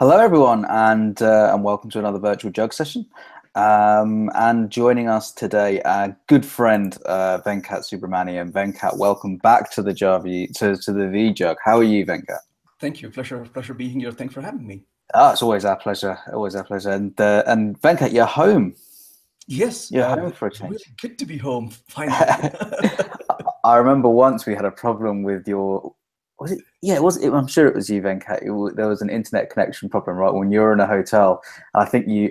Hello, everyone, and welcome to another virtual Jug session. And joining us today, our good friend Venkat Subramanian. Venkat, welcome back to the to the VJug. How are you, Venkat? Thank you. Pleasure being here. Thanks for having me. Ah, it's always our pleasure. Always our pleasure. And Venkat, you're home. Yes, you're home for a change. Really good to be home. Finally. I remember once we had a problem with your. Was it? Yeah, it was. I'm sure it was you, Venkat. There was an internet connection problem, right? When you were in a hotel, I think you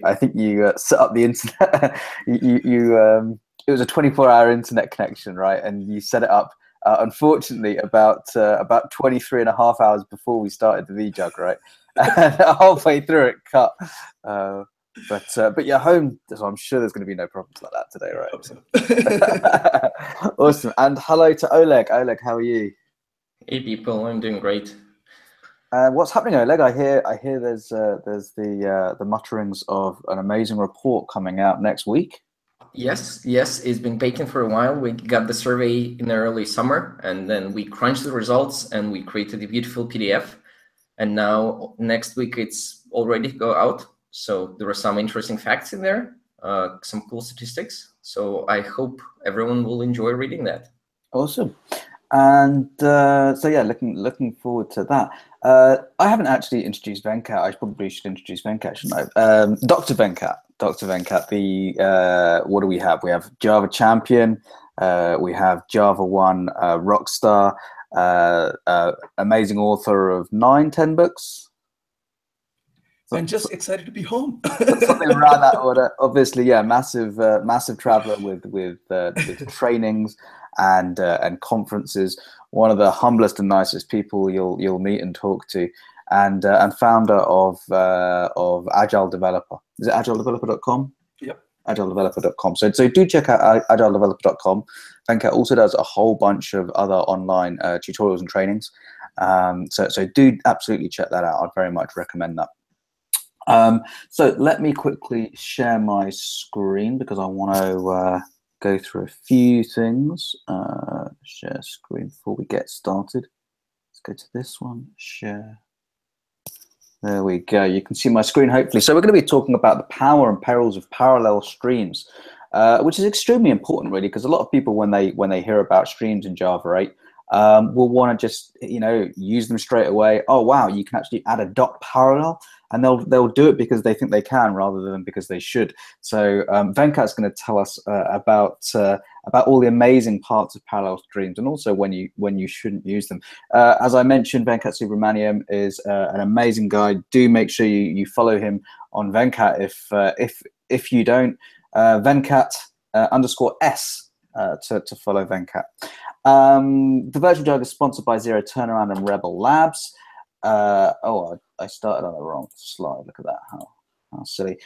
set up the internet. It was a 24-hour internet connection, right? And you set it up. Unfortunately, about 23.5 hours before we started the VJug, right? Halfway through, it cut. But you're home, so I'm sure there's going to be no problems like that today, right? Awesome. Awesome. And hello to Oleg. Oleg, how are you? Hey people, I'm doing great. What's happening, Oleg? I hear there's the mutterings of an amazing report coming out next week. Yes, it's been taken for a while. We got the survey in the early summer, and then we crunched the results and we created a beautiful PDF. And now next week it's already go out. So there are some interesting facts in there, some cool statistics. So I hope everyone will enjoy reading that. Awesome. And so yeah, looking forward to that. I haven't actually introduced Venkat. I probably should introduce Venkat, shouldn't I? Dr. Venkat. The what do we have? We have Java champion. We have Java 1 rockstar. Amazing author of 9, 10 books. I'm just excited to be home. Something around that order. Obviously, yeah, massive traveler with trainings and conferences. One of the humblest and nicest people you'll meet and talk to, and founder of Agile Developer. Is it AgileDeveloper.com? Yep. AgileDeveloper.com. So do check out AgileDeveloper.com. Venkat also does a whole bunch of other online tutorials and trainings. So do absolutely check that out. I'd very much recommend that. So let me quickly share my screen because I want to go through a few things. Share screen before we get started. Let's go to this one, share. There we go. You can see my screen, hopefully. So we're going to be talking about the power and perils of parallel streams, which is extremely important, really, because a lot of people, when they hear about streams in Java 8, will want to just, use them straight away. Oh, wow, you can actually add a dot parallel. And they'll do it because they think they can rather than because they should. So Venkat's going to tell us about all the amazing parts of parallel streams and also when you shouldn't use them. As I mentioned, Venkat Subramanian is an amazing guy. Do make sure you follow him on Venkat if you don't. Venkat _S to follow Venkat. The virtual Jug is sponsored by Zero Turnaround and Rebel Labs. I started on the wrong slide. Look at that. How silly.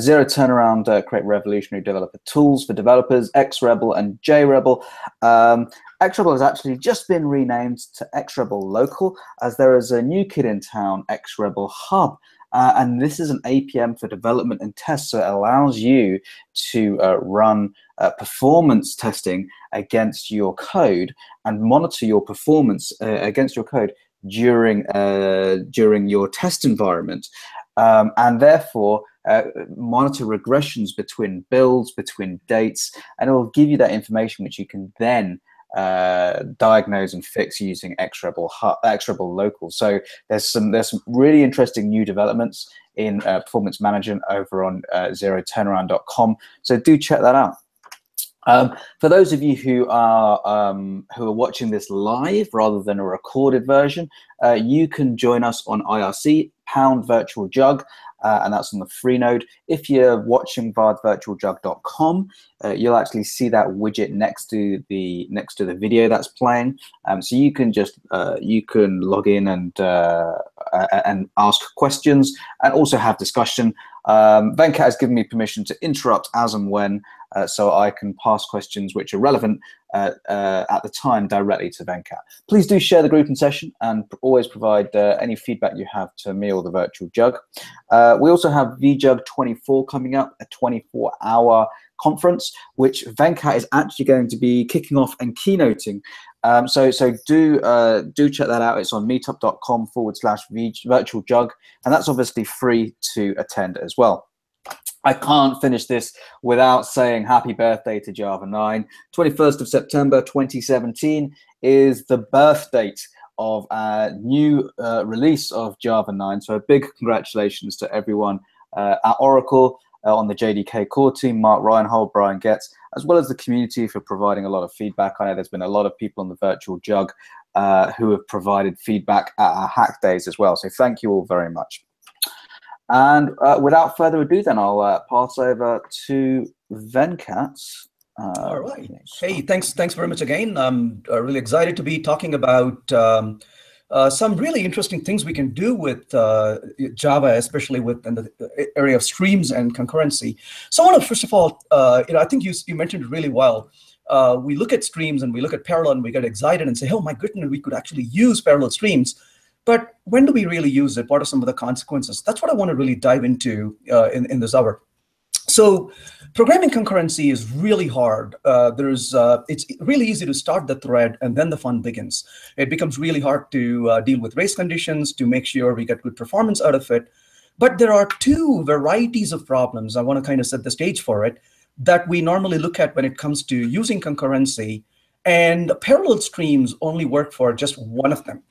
Zero Turnaround create revolutionary developer tools for developers, XRebel and JRebel. XRebel has actually just been renamed to XRebel Local as there is a new kid in town, XRebel Hub. And this is an APM for development and tests, so it allows you to run performance testing against your code and monitor your performance against your code during your test environment, and therefore monitor regressions between builds, between dates, and it will give you that information which you can then diagnose and fix using XRebel Hub, XRebel Local. So there's some really interesting new developments in performance management over on zeroturnaround.com. So do check that out. For those of you who are watching this live rather than a recorded version, you can join us on IRC #virtualjug, and that's on the free node. If you're watching bardvirtualjug.com, you'll actually see that widget next to the video that's playing. So you can just log in and ask questions and also have discussion. Venkat has given me permission to interrupt as and when, so I can pass questions which are relevant at the time directly to Venkat. Please do share the group and session and always provide any feedback you have to me or the virtual Jug. We also have VJug24 coming up, a 24-hour conference, which Venkat is actually going to be kicking off and keynoting. So do check that out. It's on meetup.com/virtualjug, and that's obviously free to attend as well. I can't finish this without saying happy birthday to Java 9. 21st of September 2017 is the birth date of a new release of Java 9. So a big congratulations to everyone at Oracle, on the JDK core team, Mark Reinhold, Brian Goetz, as well as the community for providing a lot of feedback. I know there's been a lot of people on the virtual jug who have provided feedback at our hack days as well. So thank you all very much. And without further ado, then I'll pass over to Venkat. All right. Hey, thanks very much again. I'm really excited to be talking about some really interesting things we can do with Java, especially within the area of streams and concurrency. So I want to, first of all, I think you mentioned it really well. We look at streams and we look at parallel and we get excited and say, oh my goodness, we could actually use parallel streams. But when do we really use it? What are some of the consequences? That's what I want to really dive into in this hour. So programming concurrency is really hard. It's really easy to start the thread, and then the fun begins. It becomes really hard to deal with race conditions, to make sure we get good performance out of it. But there are two varieties of problems, I want to kind of set the stage for it, that we normally look at when it comes to using concurrency. And parallel streams only work for just one of them.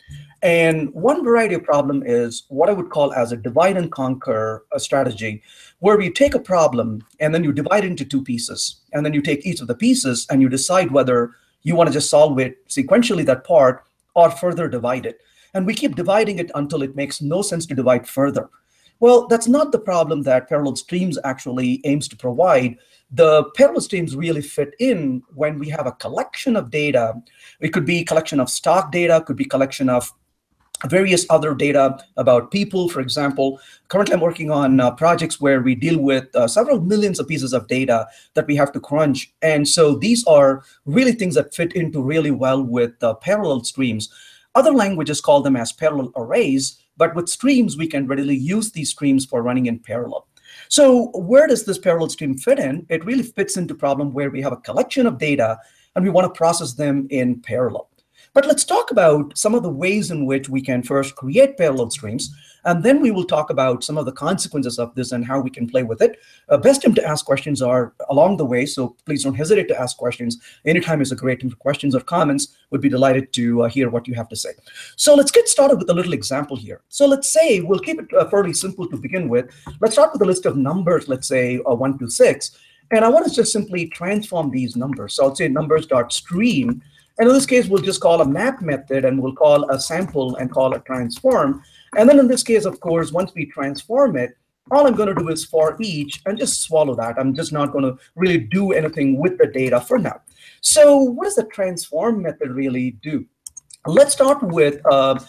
And one variety of problem is what I would call as a divide and conquer strategy, where you take a problem and then you divide it into two pieces. And then you take each of the pieces and you decide whether you want to just solve it sequentially, that part, or further divide it. And we keep dividing it until it makes no sense to divide further. Well, that's not the problem that parallel streams actually aims to provide. The parallel streams really fit in when we have a collection of data. It could be a collection of stock data, could be a collection of various other data about people, for example. Currently, I'm working on projects where we deal with several millions of pieces of data that we have to crunch. And so these are really things that fit into really well with parallel streams. Other languages call them as parallel arrays. But with streams, we can readily use these streams for running in parallel. So where does this parallel stream fit in? It really fits into a problem where we have a collection of data and we want to process them in parallel. But let's talk about some of the ways in which we can first create parallel streams, and then we will talk about some of the consequences of this and how we can play with it. Best time to ask questions are along the way, so please don't hesitate to ask questions. Anytime is a great time for questions or comments. Would be delighted to hear what you have to say. So let's get started with a little example here. So let's say we'll keep it fairly simple to begin with. Let's start with a list of numbers, let's say 1 to 6, and I want to just simply transform these numbers. So I'll say numbers.stream. And in this case, we'll just call a map method, and we'll call a sample and call a transform. And then in this case, of course, once we transform it, all I'm going to do is for each and just swallow that. I'm just not going to really do anything with the data for now. So what does the transform method really do? Let's start with a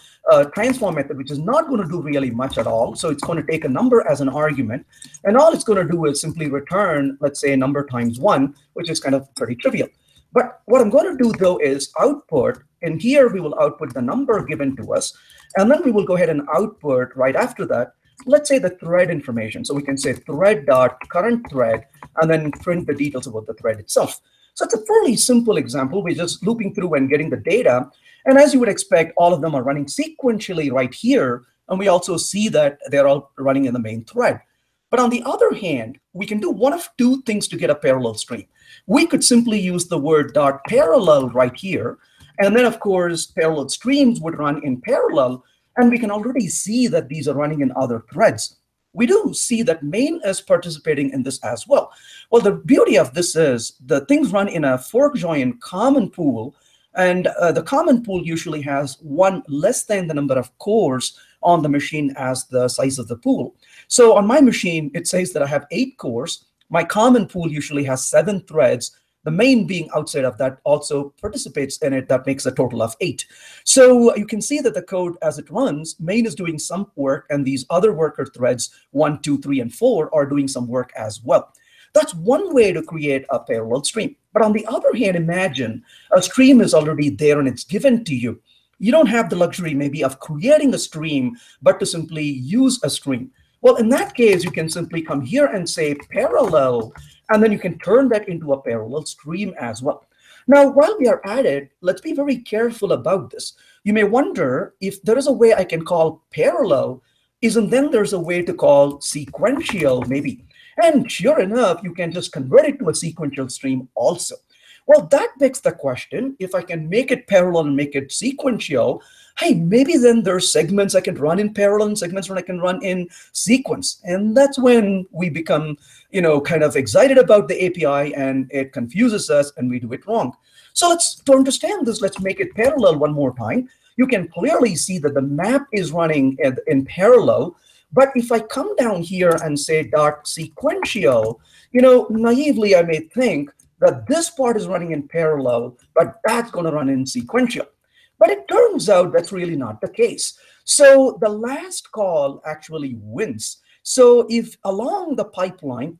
transform method, which is not going to do really much at all. So it's going to take a number as an argument. And all it's going to do is simply return, let's say, number times 1, which is kind of pretty trivial. But what I'm going to do, though, is output. And here we will output the number given to us. And then we will go ahead and output right after that, let's say, the thread information. So we can say thread.currentThread, and then print the details about the thread itself. So it's a fairly simple example. We're just looping through and getting the data. And as you would expect, all of them are running sequentially right here. And we also see that they're all running in the main thread. But on the other hand, we can do one of two things to get a parallel stream. We could simply use the word dot parallel right here. And then, of course, parallel streams would run in parallel. And we can already see that these are running in other threads. We do see that main is participating in this as well. Well, the beauty of this is the things run in a fork join common pool. And the common pool usually has one less than the number of cores on the machine as the size of the pool. So on my machine, it says that I have 8 cores. My common pool usually has 7 threads. The main being outside of that also participates in it. That makes a total of 8. So you can see that the code as it runs, main is doing some work, and these other worker threads, 1, 2, 3, and 4, are doing some work as well. That's one way to create a parallel stream. But on the other hand, imagine a stream is already there and it's given to you. You don't have the luxury maybe of creating a stream, but to simply use a stream. Well, in that case, you can simply come here and say parallel, and then you can turn that into a parallel stream as well. Now, while we are at it, let's be very careful about this. You may wonder if there is a way I can call parallel, isn't then there's a way to call sequential maybe? And sure enough, you can just convert it to a sequential stream also. Well, that begs the question, if I can make it parallel and make it sequential, hey, maybe then there are segments I can run in parallel and segments I can run in sequence. And that's when we become, you know, kind of excited about the API and it confuses us and we do it wrong. So let's, to understand this, let's make it parallel one more time. You can clearly see that the map is running in parallel. But if I come down here and say dot sequential, you know, naively I may think that this part is running in parallel, but that's going to run in sequential. But it turns out that's really not the case. So the last call actually wins. So if along the pipeline,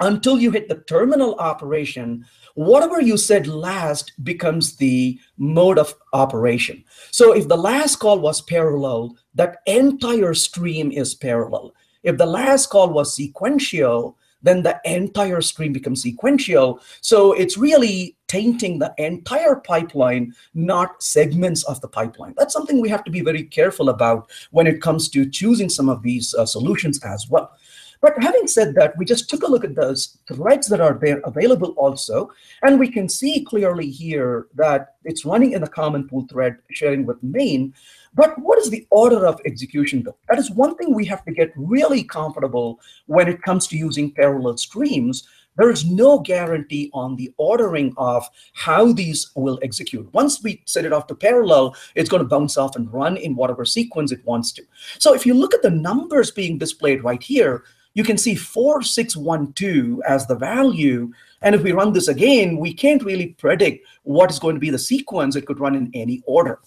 until you hit the terminal operation, whatever you said last becomes the mode of operation. So if the last call was parallel, that entire stream is parallel. If the last call was sequential, then the entire stream becomes sequential. So it's really tainting the entire pipeline, not segments of the pipeline. That's something we have to be very careful about when it comes to choosing some of these solutions as well. But having said that, we just took a look at those threads that are there available also, and we can see clearly here that it's running in a common pool thread sharing with main. But what is the order of execution though? That is one thing we have to get really comfortable when it comes to using parallel streams. There is no guarantee on the ordering of how these will execute. Once we set it off to parallel, it's going to bounce off and run in whatever sequence it wants to. So if you look at the numbers being displayed right here, you can see 4612 as the value. And if we run this again, we can't really predict what is going to be the sequence. It could run in any order.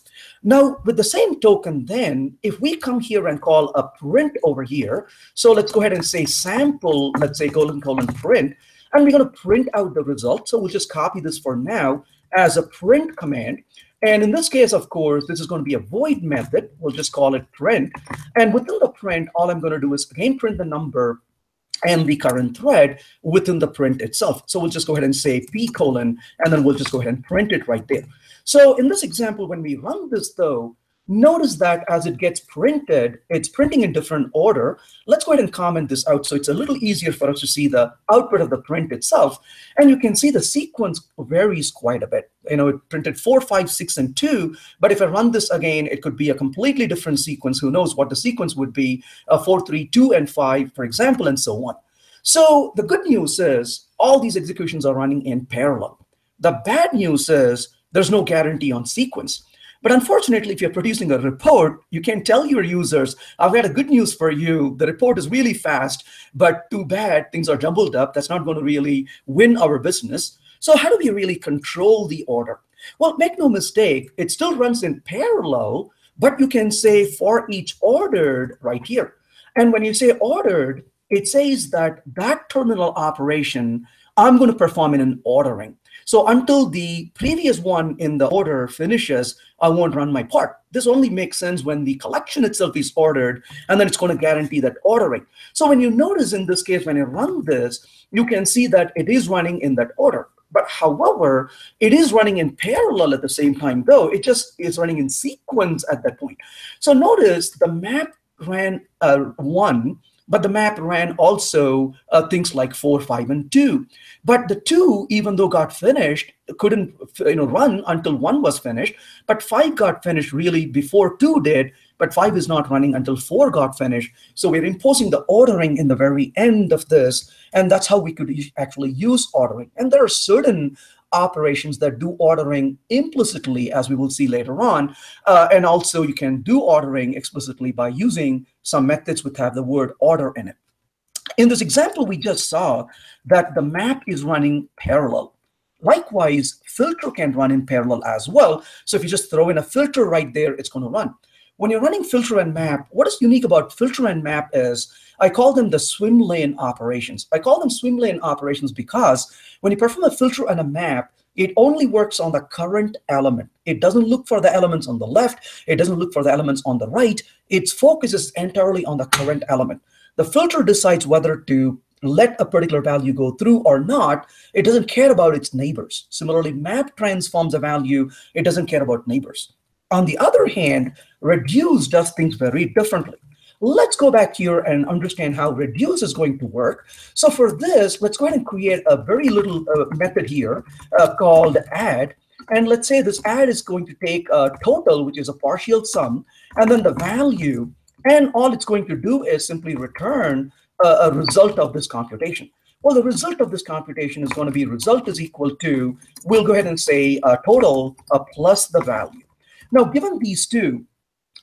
Now, with the same token then, if we come here and call a print over here, so let's go ahead and say sample, let's say : print, and we're going to print out the result. So we'll just copy this for now as a print command. And in this case, of course, this is going to be a void method. We'll just call it print. And within the print, all I'm going to do is again print the number and the current thread within the print itself. So we'll just go ahead and say :, and then we'll just go ahead and print it right there. So in this example, when we run this though, notice that as it gets printed, it's printing in different order. Let's go ahead and comment this out so it's a little easier for us to see the output of the print itself. And you can see the sequence varies quite a bit. You know, it printed 4, 5, 6, and 2. But if I run this again, it could be a completely different sequence. Who knows what the sequence would be, 4, 3, 2, and 5, for example, and so on. So the good news is all these executions are running in parallel. The bad news is there's no guarantee on sequence. But unfortunately, if you're producing a report, you can tell your users, I've got a good news for you. The report is really fast, but too bad things are jumbled up. That's not going to really win our business. So how do we really control the order? Well, make no mistake, it still runs in parallel, but you can say for each ordered right here. And when you say ordered, it says that that terminal operation, I'm going to perform in an ordering. So until the previous one in the order finishes, I won't run my part. This only makes sense when the collection itself is ordered, and then it's going to guarantee that ordering. So when you notice in this case, when I run this, you can see that it is running in that order. But however, it is running in parallel at the same time, though. It just is running in sequence at that point. So notice the map ran one. But the map ran also things like 4, 5, and 2. But the 2, even though got finished, couldn't run until 1 was finished. But 5 got finished really before 2 did. But 5 is not running until 4 got finished. So we're imposing the ordering in the very end of this. And that's how we could actually use ordering. And there are certain operations that do ordering implicitly, as we will see later on. And also you can do ordering explicitly by using some methods which have the word order in it. In this example, we just saw that the map is running parallel. Likewise, filter can run in parallel as well. So if you just throw in a filter right there, it's going to run. When you're running filter and map, what is unique about filter and map is I call them the swim lane operations. I call them swim lane operations because when you perform a filter and a map, It only works on the current element. It doesn't look for the elements on the left. It doesn't look for the elements on the right. Its focus is entirely on the current element. The filter decides whether to let a particular value go through or not. It doesn't care about its neighbors. Similarly, map transforms a value. It doesn't care about neighbors. On the other hand, reduce does things very differently. Let's go back here and understand how reduce is going to work. So for this, let's go ahead and create a very little method here called add. And let's say this add is going to take a total, which is a partial sum, and then the value. And all it's going to do is simply return a result of this computation. Well, the result of this computation is going to be result is equal to, we'll go ahead and say total plus the value. Now, given these two,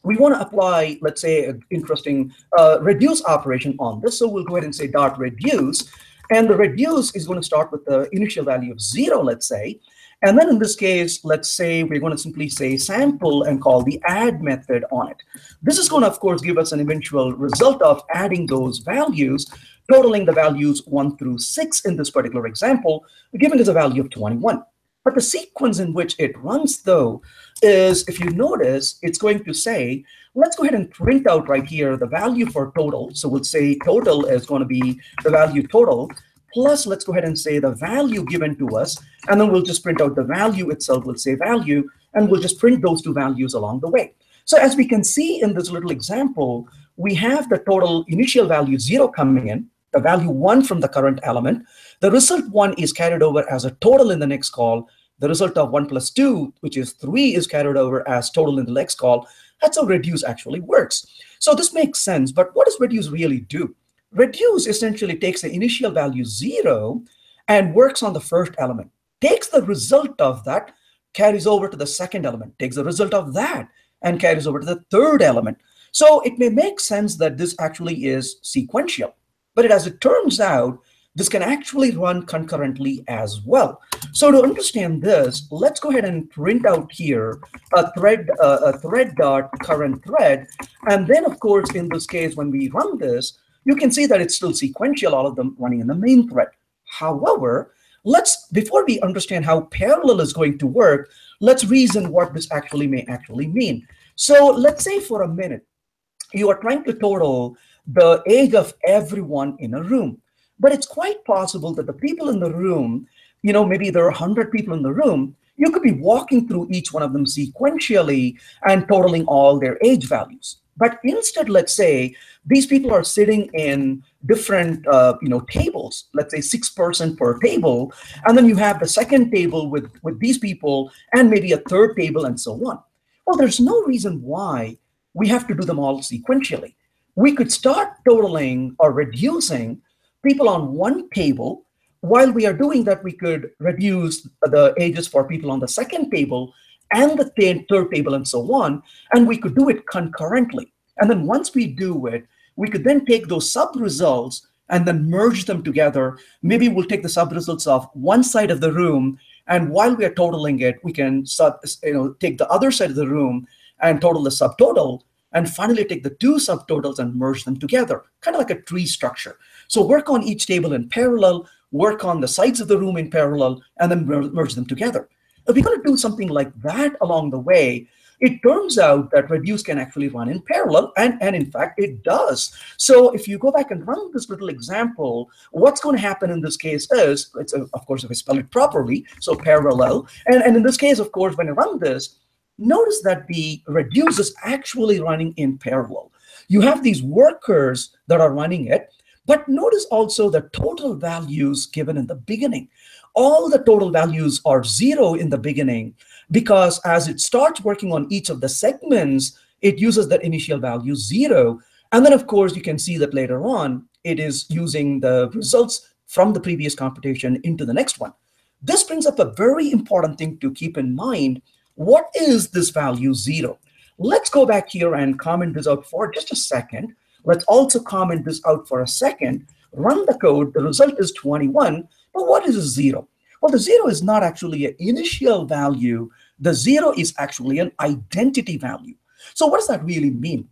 we want to apply, let's say, an interesting reduce operation on this. So we'll go ahead and say dot reduce. And the reduce is going to start with the initial value of 0, let's say. And then in this case, let's say we're going to simply say sample and call the add method on it. This is going to, of course, give us an eventual result of adding those values, totaling the values 1 through 6 in this particular example, giving us a value of 21. But the sequence in which it runs, though, is, if you notice, it's going to say, let's go ahead and print out right here the value for total. So we'll say total is going to be the value total, plus let's go ahead and say the value given to us, and then we'll just print out the value itself. We'll say value, and we'll just print those two values along the way. So as we can see in this little example, we have the total initial value 0 coming in, the value 1 from the current element. The result 1 is carried over as a total in the next call. The result of 1 plus 2, which is 3, is carried over as total in the next call. That's how reduce actually works. So this makes sense, but what does reduce really do? Reduce essentially takes the initial value 0 and works on the first element, takes the result of that, carries over to the second element, takes the result of that, and carries over to the third element. So it may make sense that this actually is sequential. But as it turns out, this can actually run concurrently as well. So to understand this, let's go ahead and print out here a thread dot current thread. And then, of course, in this case, when we run this, you can see that it's still sequential, all of them running in the main thread. However, before we understand how parallel is going to work, let's reason what this actually may actually mean. So let's say for a minute, you are trying to total the age of everyone in a room. But it's quite possible that the people in the room, you know, maybe there are 100 people in the room, you could be walking through each one of them sequentially and totaling all their age values. But instead, let's say these people are sitting in different, you know, tables, let's say 6 persons per table, and then you have the second table with these people and maybe a third table and so on. Well, there's no reason why we have to do them all sequentially. We could start totaling or reducing people on one table. While we are doing that, we could reduce the ages for people on the second table and the third table and so on, and we could do it concurrently. And then once we do it, we could then take those sub-results and then merge them together. Maybe we'll take the sub-results of one side of the room, and while we are totaling it, we can take the other side of the room and total the subtotal, and finally take the two subtotals and merge them together, kind of like a tree structure. So work on each table in parallel, work on the sides of the room in parallel, and then merge them together. If we're going to do something like that along the way, it turns out that reduce can actually run in parallel, and in fact, it does. So if you go back and run this little example, what's going to happen in this case is, it's of course, if I spell it properly, so parallel. And in this case, of course, when I run this, notice that the reduce is actually running in parallel. You have these workers that are running it, but notice also the total values given in the beginning. All the total values are 0 in the beginning because as it starts working on each of the segments, it uses that initial value 0. And then, of course, you can see that later on, it is using the results from the previous computation into the next one. This brings up a very important thing to keep in mind. What is this value 0? Let's go back here and comment this out for just a second. Let's also comment this out for a second. Run the code. The result is 21. But what is a 0? Well, the 0 is not actually an initial value. The 0 is actually an identity value. So what does that really mean?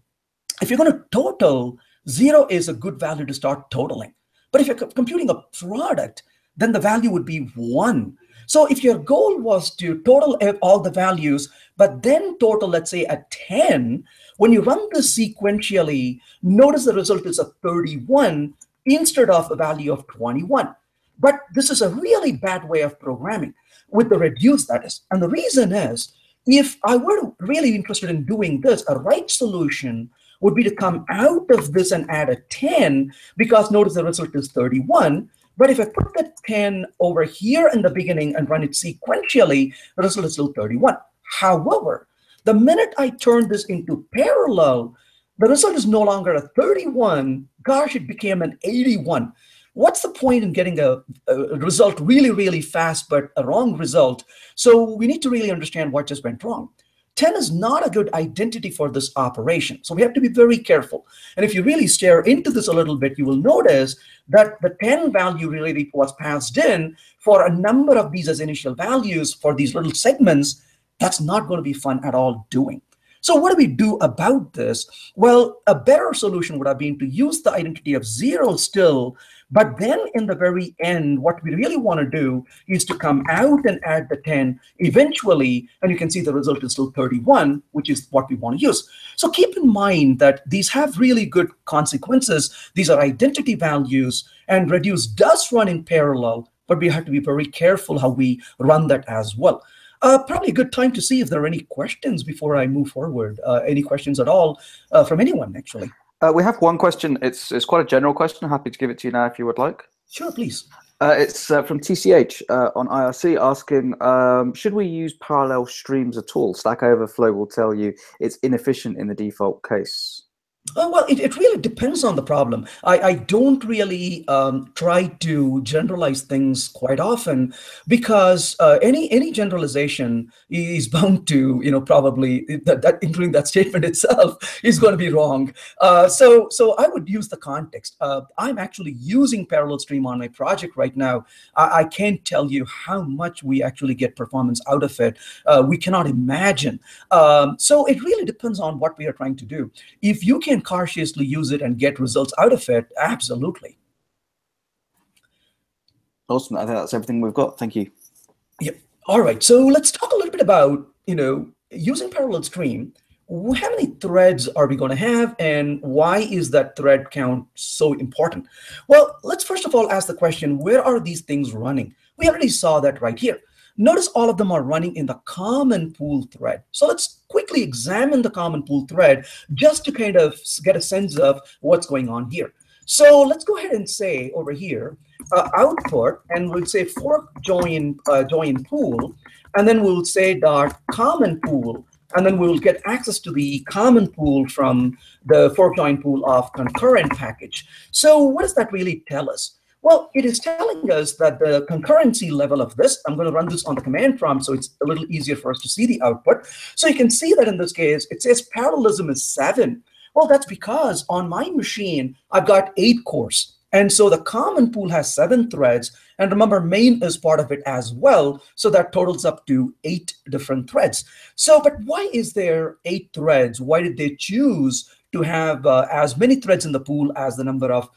If you're going to total, 0 is a good value to start totaling. But if you're computing a product, then the value would be 1. So if your goal was to total all the values, but then total, let's say, at 10, when you run this sequentially, notice the result is a 31 instead of a value of 21. But this is a really bad way of programming, with the reduce, that is. And the reason is, if I were really interested in doing this, a right solution would be to come out of this and add a 10, because notice the result is 31. But if I put that 10 over here in the beginning and run it sequentially, the result is still 31. However, the minute I turn this into parallel, the result is no longer a 31. Gosh, it became an 81. What's the point in getting a result really, really fast, but a wrong result? So we need to really understand what just went wrong. 10 is not a good identity for this operation. So we have to be very careful. And if you really stare into this a little bit, you will notice that the 10 value really was passed in for a number of these as initial values for these little segments. That's not going to be fun at all doing. So what do we do about this? Well, a better solution would have been to use the identity of 0 still, but then in the very end, what we really want to do is to come out and add the 10 eventually, and you can see the result is still 31, which is what we want to use. So keep in mind that these have really good consequences. These are identity values, and reduce does run in parallel, but we have to be very careful how we run that as well. Probably a good time to see if there are any questions before I move forward. Any questions at all from anyone, actually? We have one question. It's quite a general question. Happy to give it to you now if you would like. Sure, please. It's from TCH on IRC asking, should we use parallel streams at all? Stack Overflow will tell you it's inefficient in the default case. Well, it really depends on the problem. I don't really try to generalize things quite often, because any generalization is bound to, probably, that including that statement itself, is going to be wrong. So I would use the context. I'm actually using parallel stream on my project right now. I can't tell you how much we actually get performance out of it. We cannot imagine. So it really depends on what we are trying to do. If you can cautiously use it and get results out of it, absolutely. Awesome. I think that's everything we've got. Thank you. Yep. All right. So let's talk a little bit about, using parallel stream. How many threads are we going to have, and why is that thread count so important? Well, let's first of all ask the question, where are these things running? We already saw that right here. Notice all of them are running in the common pool thread. So let's quickly examine the common pool thread just to kind of get a sense of what's going on here. So let's go ahead and say over here, output, and we'll say fork join pool, and then we'll say dot common pool, and then we'll get access to the common pool from the fork join pool of concurrent package. So what does that really tell us? Well, it is telling us that the concurrency level of this, I'm going to run this on the command prompt so it's a little easier for us to see the output. So you can see that in this case, it says parallelism is 7. Well, that's because on my machine, I've got 8 cores. And so the common pool has 7 threads. And remember, main is part of it as well. So that totals up to 8 different threads. So, but why is there 8 threads? Why did they choose to have as many threads in the pool as the number of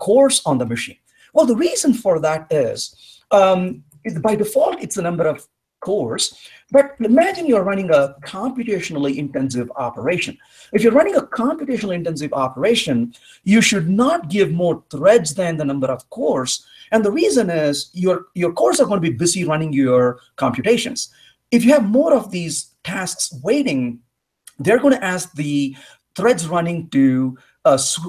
cores on the machine? Well, the reason for that is, by default, it's the number of cores. But imagine you're running a computationally intensive operation. If you're running a computationally intensive operation, you should not give more threads than the number of cores. And the reason is your cores are going to be busy running your computations. If you have more of these tasks waiting, they're going to ask the threads running to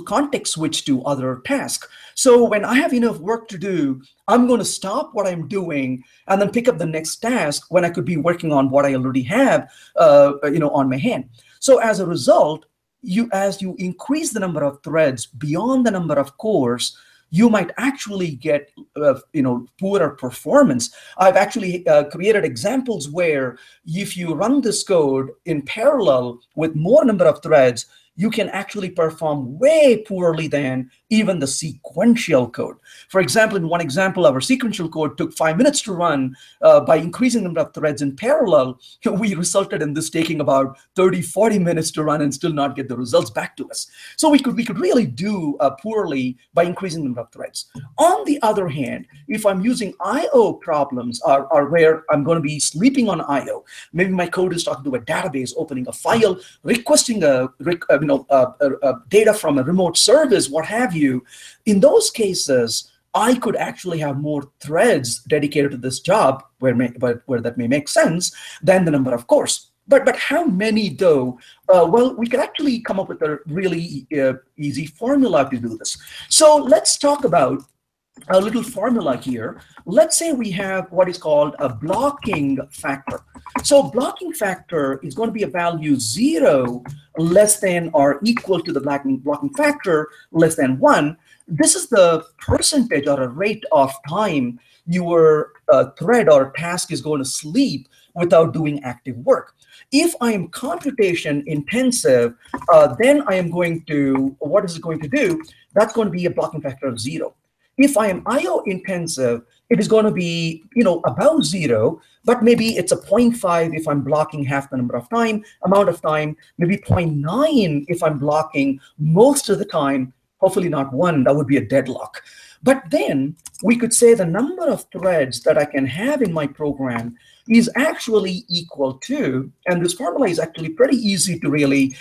context switch to other task. So when I have enough work to do, I'm going to stop what I'm doing and then pick up the next task when I could be working on what I already have, on my hand. So as a result, as you increase the number of threads beyond the number of cores, you might actually get, poorer performance. I've actually created examples where if you run this code in parallel with more number of threads, you can actually perform way poorly than even the sequential code. For example, in one example, our sequential code took 5 minutes to run. By increasing the number of threads in parallel, we resulted in this taking about 30, 40 minutes to run and still not get the results back to us. So we could really do poorly by increasing the number of threads. On the other hand, if I'm using I/O problems or where I'm going to be sleeping on I/O, maybe my code is talking to a database, opening a file, requesting data from a remote service, what have you. In those cases, I could actually have more threads dedicated to this job where that may make sense than the number of cores. But how many though? Well, we could actually come up with a really easy formula to do this. So let's talk about a little formula here. Let's say we have what is called a blocking factor. So blocking factor is going to be a value 0 less than or equal to the blocking factor less than 1. This is the percentage or a rate of time your thread or task is going to sleep without doing active work. If I am computation intensive, then I am going to, what is it going to do? That's going to be a blocking factor of 0. If I am I/O intensive, it is going to be, you know, about 0, but maybe it's a 0.5 if I'm blocking half the number of time, amount of time, maybe 0.9 if I'm blocking most of the time, hopefully not 1, that would be a deadlock. But then we could say the number of threads that I can have in my program is actually equal to, and this formula is actually pretty easy to really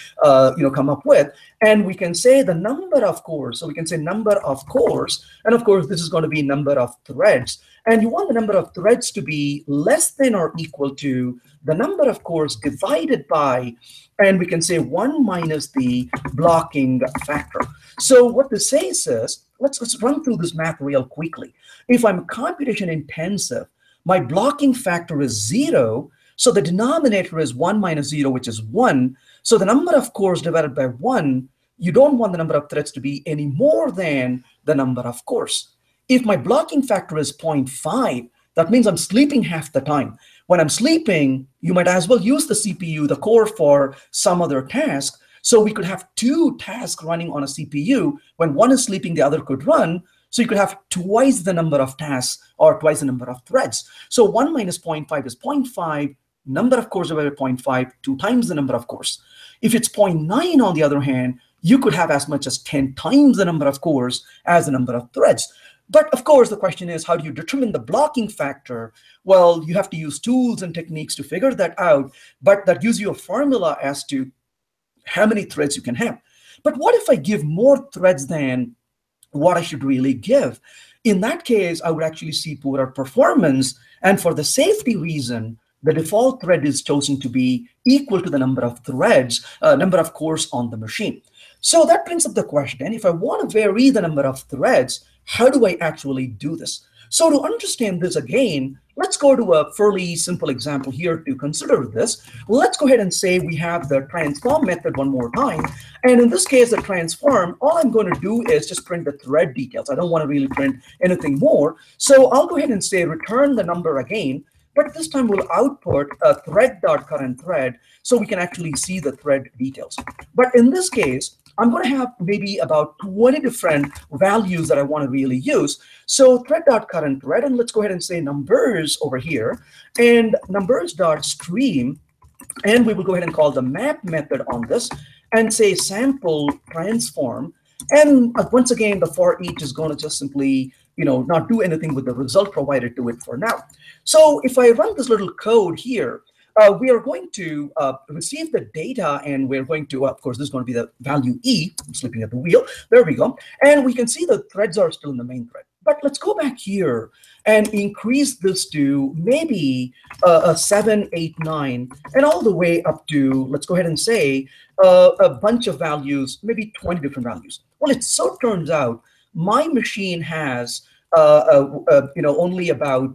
come up with, and we can say the number of cores, so we can say number of cores, and of course this is going to be number of threads, and you want the number of threads to be less than or equal to the number of cores divided by, and we can say 1 minus the blocking factor. So what this says is, let's run through this math real quickly. If I'm computation intensive, my blocking factor is 0, so the denominator is 1 minus 0, which is 1. So the number of cores divided by 1, you don't want the number of threads to be any more than the number of cores. If my blocking factor is 0.5, that means I'm sleeping half the time. When I'm sleeping, you might as well use the CPU, the core, for some other task. So we could have 2 tasks running on a CPU. When one is sleeping, the other could run. So you could have twice the number of tasks or twice the number of threads. So 1 minus 0.5 is 0.5, number of cores divided by 0.5, 2 times the number of cores. If it's 0.9, on the other hand, you could have as much as 10 times the number of cores as the number of threads. But of course, the question is, how do you determine the blocking factor? Well, you have to use tools and techniques to figure that out, but that gives you a formula as to how many threads you can have. But what if I give more threads than what I should really give? In that case, I would actually see poorer performance, and for the safety reason, the default thread is chosen to be equal to the number of threads, number of cores on the machine. So that brings up the question, if I want to vary the number of threads, how do I actually do this? So to understand this again, let's go to a fairly simple example here to consider this. Let's go ahead and say we have the transform method one more time. And in this case, the transform, all I'm going to do is just print the thread details. I don't want to really print anything more. So I'll go ahead and say return the number again, but this time we'll output a thread.currentThread so we can actually see the thread details. But in this case, I'm going to have maybe about 20 different values that I want to really use. So thread.currentThread, and let's go ahead and say numbers over here, and numbers.stream, and we will go ahead and call the map method on this, and say sample transform, and once again, the for each is going to just simply, you know, not do anything with the result provided to it for now. So if I run this little code here, we are going to receive the data, and we're going to, of course, this is going to be the value E. I'm slipping at the wheel. There we go. And we can see the threads are still in the main thread. But let's go back here and increase this to maybe a 7, 8, 9, and all the way up to, let's go ahead and say, a bunch of values, maybe 20 different values. Well, it so turns out my machine has only about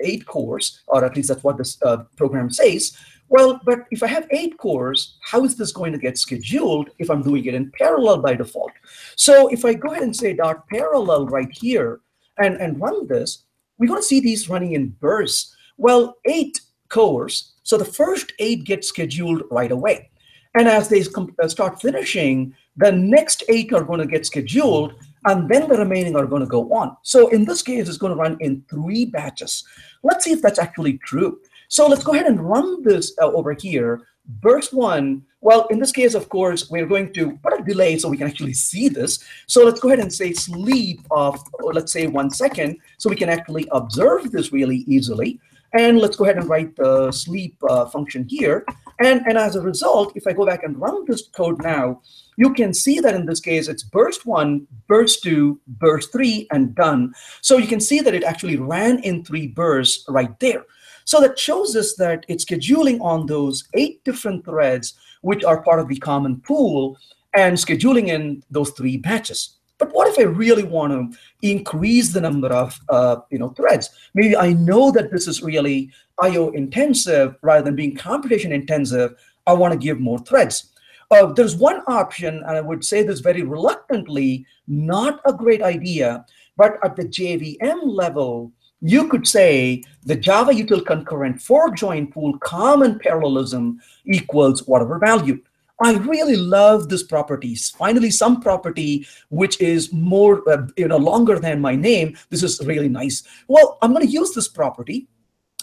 8 cores, or at least that's what this program says. Well, but if I have 8 cores, how is this going to get scheduled if I'm doing it in parallel by default? So if I go ahead and say dot parallel right here and run this, we're going to see these running in bursts. Well, 8 cores, so the first 8 get scheduled right away. And as they start finishing, the next 8 are going to get scheduled, and then the remaining are going to go on. So in this case, it's going to run in 3 batches. Let's see if that's actually true. So let's go ahead and run this over here. Burst 1, well, in this case, of course, we're going to put a delay so we can actually see this. So let's go ahead and say sleep of, let's say, 1 second, so we can actually observe this really easily. And let's go ahead and write the sleep function here. And as a result, if I go back and run this code now, you can see that in this case, it's burst 1, burst 2, burst 3, and done. So you can see that it actually ran in 3 bursts right there. So that shows us that it's scheduling on those 8 different threads, which are part of the common pool, and scheduling in those 3 batches. But what if I really want to increase the number of threads? Maybe I know that this is really I/O intensive rather than being computation intensive. I want to give more threads. There's one option, and I would say this very reluctantly, not a great idea, but at the JVM level, you could say the Java util concurrent fork join pool common parallelism equals whatever value. I really love this property. Finally, some property which is more, longer than my name. This is really nice. Well, I'm going to use this property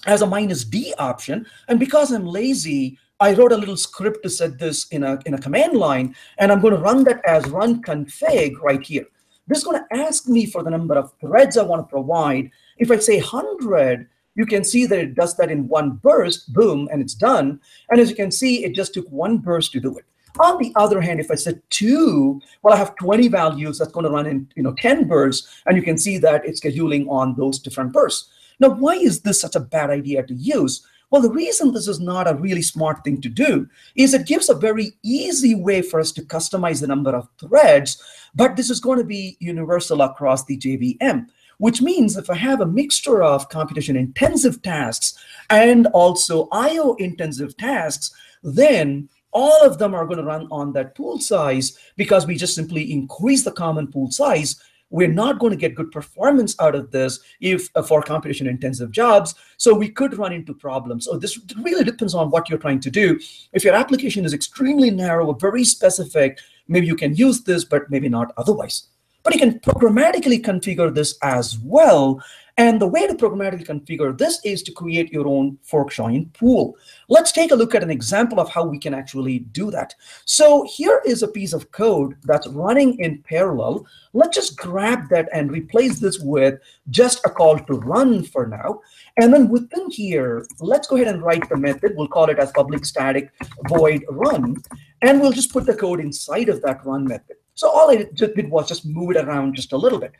as a -d option, and because I'm lazy, I wrote a little script to set this in a command line, and I'm going to run that as run config right here. This is going to ask me for the number of threads I want to provide. If I say 100, you can see that it does that in 1 burst, boom, and it's done. And as you can see, it just took 1 burst to do it. On the other hand, if I said 2, well, I have 20 values that's going to run in 10 bursts, and you can see that it's scheduling on those different bursts. Now, why is this such a bad idea to use? Well, the reason this is not a really smart thing to do is it gives a very easy way for us to customize the number of threads, but this is going to be universal across the JVM. Which means if I have a mixture of computation-intensive tasks and also I/O-intensive tasks, then all of them are going to run on that pool size because we just simply increase the common pool size. We're not going to get good performance out of this if for computation-intensive jobs, so we could run into problems. So this really depends on what you're trying to do. If your application is extremely narrow or very specific, maybe you can use this, but maybe not otherwise. But you can programmatically configure this as well. And the way to programmatically configure this is to create your own fork join pool. Let's take a look at an example of how we can actually do that. So here is a piece of code that's running in parallel. Let's just grab that and replace this with just a call to run for now. And then within here, let's go ahead and write the method. We'll call it as public static void run. And we'll just put the code inside of that run method. So all I did was just move it around just a little bit.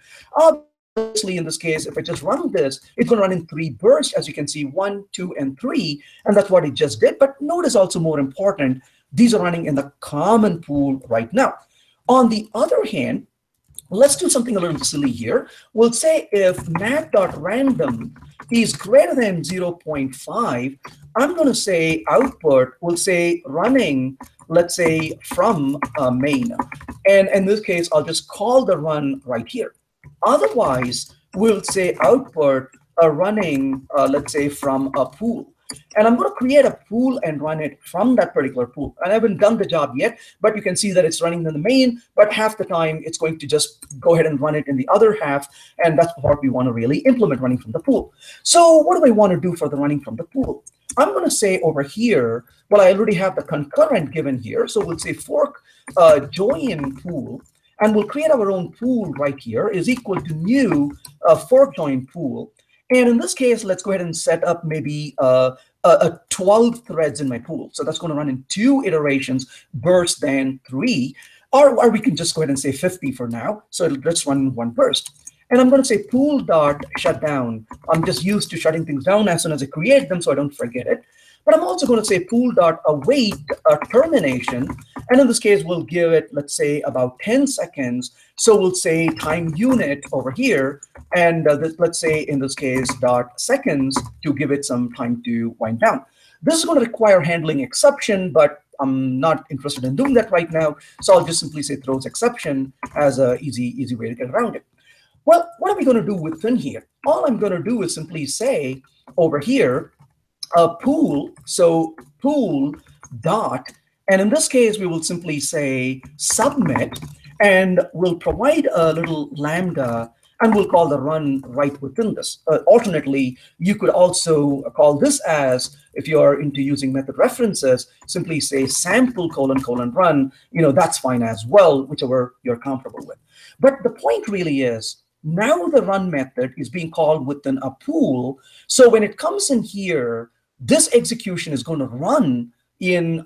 Obviously, in this case, if I just run this, it's going to run in 3 bursts, as you can see, 1, 2, and 3. And that's what it just did. But notice also more important, these are running in the common pool right now. On the other hand, let's do something a little silly here. We'll say if math.random is greater than 0.5, I'm going to say output, we'll say running, let's say from main. And in this case, I'll just call the run right here. Otherwise, we'll say output running, let's say from a pool. And I'm going to create a pool and run it from that particular pool. And I haven't done the job yet, but you can see that it's running in the main, but half the time it's going to just go ahead and run it in the other half. And that's what we want to really implement, running from the pool. So what do I want to do for the running from the pool? I'm going to say over here, well, I already have the concurrent given here. So we'll say fork join pool, and we'll create our own pool right here is equal to new fork join pool. And in this case, let's go ahead and set up maybe 12 threads in my pool. So that's going to run in 2 iterations, burst then 3. Or we can just go ahead and say 50 for now. So it'll just run in 1 burst. And I'm going to say pool.shutdown. I'm just used to shutting things down as soon as I create them, so I don't forget it. But I'm also going to say pool.await termination. And in this case, we'll give it, let's say, about 10 seconds. So we'll say time unit over here. And let's say, in this case, .seconds to give it some time to wind down. This is going to require handling exception, but I'm not interested in doing that right now. So I'll just simply say throws exception as an easy way to get around it. Well, what are we going to do within here? All I'm going to do is simply say over here, a pool, so pool dot, And in this case, we will simply say submit, and we'll provide a little lambda, and we'll call the run right within this. Alternately, you could also call this as, if you're into using method references, simply say sample : run. You know, that's fine as well, whichever you're comfortable with. But the point really is, now the run method is being called within a pool. So when it comes in here, this execution is going to run in,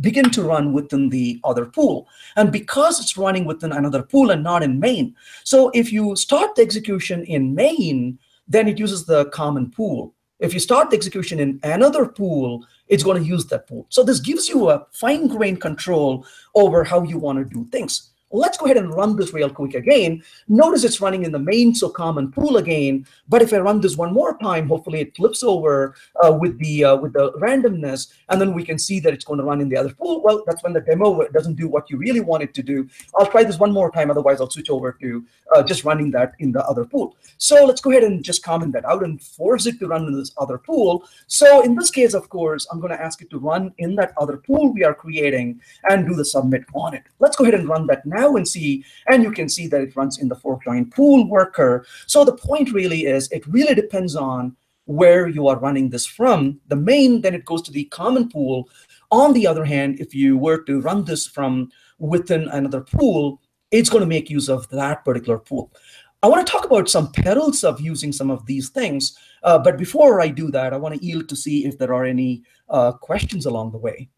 begin to run within the other pool. And because it's running within another pool and not in main, so if you start the execution in main, then it uses the common pool. If you start the execution in another pool, it's going to use that pool. So this gives you a fine-grained control over how you want to do things. Let's go ahead and run this real quick again. Notice it's running in the main, so common pool again. But if I run this one more time, hopefully it flips over with the randomness, and then we can see that it's going to run in the other pool. Well, that's when the demo doesn't do what you really want it to do. I'll try this one more time, otherwise I'll switch over to just running that in the other pool. So let's go ahead and just comment that out and force it to run in this other pool. So in this case, of course, I'm going to ask it to run in that other pool we are creating and do the submit on it. Let's go ahead and run that now and see, and you can see that it runs in the fork join pool worker. So the point really is, it really depends on where you are running this from. The main, then it goes to the common pool. On the other hand, if you were to run this from within another pool, it's going to make use of that particular pool. I want to talk about some perils of using some of these things, but before I do that, I want to yield to see if there are any questions along the way.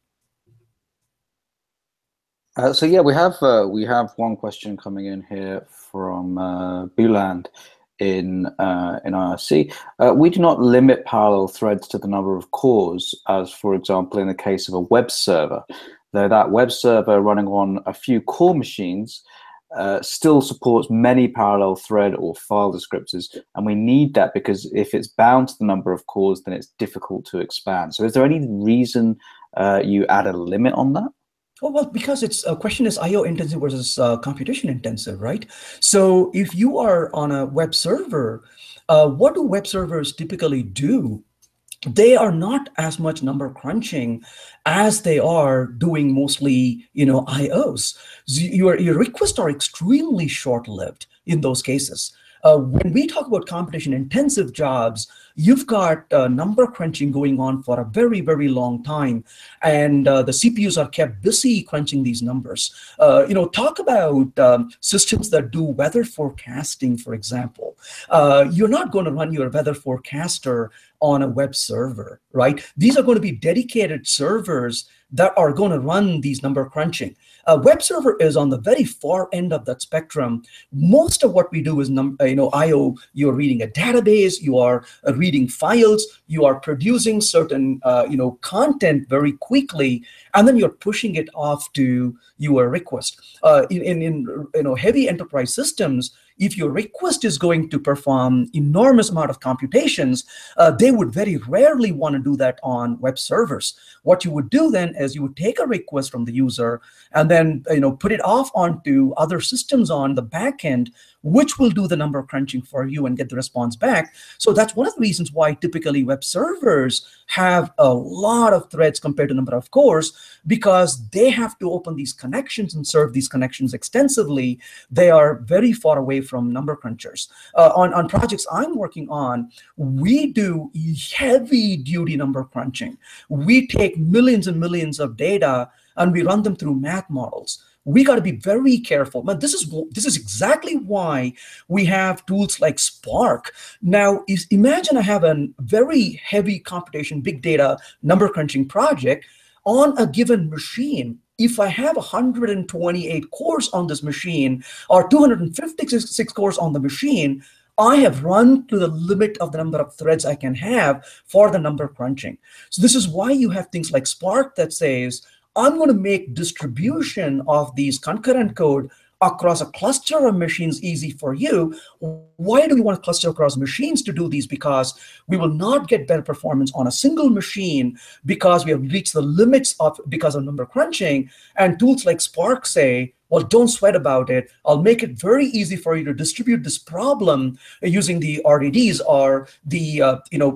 So yeah, we have one question coming in here from Buland in IRC. We do not limit parallel threads to the number of cores, as for example in the case of a web server, though that web server running on a few core machines still supports many parallel thread or file descriptors, and we need that because if it's bound to the number of cores, then it's difficult to expand. So is there any reason you add a limit on that? Oh, well, because it's question is I/O intensive versus computation intensive, right? So if you are on a web server, what do web servers typically do? They are not as much number crunching as they are doing mostly, you know, IOs. Your requests are extremely short-lived in those cases. When we talk about computation-intensive jobs, you've got number crunching going on for a very, very long time, and the CPUs are kept busy crunching these numbers. You know, talk about systems that do weather forecasting, for example. You're not going to run your weather forecaster on a web server, right? These are going to be dedicated servers that are going to run these number crunching. A web server is on the very far end of that spectrum. Most of what we do is, you know, I/O. You're reading a database, you are reading files, you are producing certain, you know, content very quickly, and then you're pushing it off to your request. In you know, heavy enterprise systems, if your request is going to perform enormous amount of computations, they would very rarely want to do that on web servers. What you would do then is you would take a request from the user and then, you know, put it off onto other systems on the back end, which will do the number crunching for you and get the response back. So that's one of the reasons why typically web servers have a lot of threads compared to number of cores, because they have to open these connections and serve these connections extensively. They are very far away from number crunchers. On projects I'm working on, we do heavy-duty number crunching. We take millions and millions of data and we run them through math models. We got to be very careful. Now, this is exactly why we have tools like Spark. Now, imagine I have a very heavy computation, big data, number crunching project on a given machine. If I have 128 cores on this machine or 256 cores on the machine, I have run to the limit of the number of threads I can have for the number crunching. So this is why you have things like Spark that says, I'm going to make distribution of these concurrent code across a cluster of machines easy for you. Why do we want to cluster across machines to do these? Because we will not get better performance on a single machine because we have reached the limits of because of number crunching. And tools like Spark say, Well, don't sweat about it. I'll make it very easy for you to distribute this problem using the RDDs or the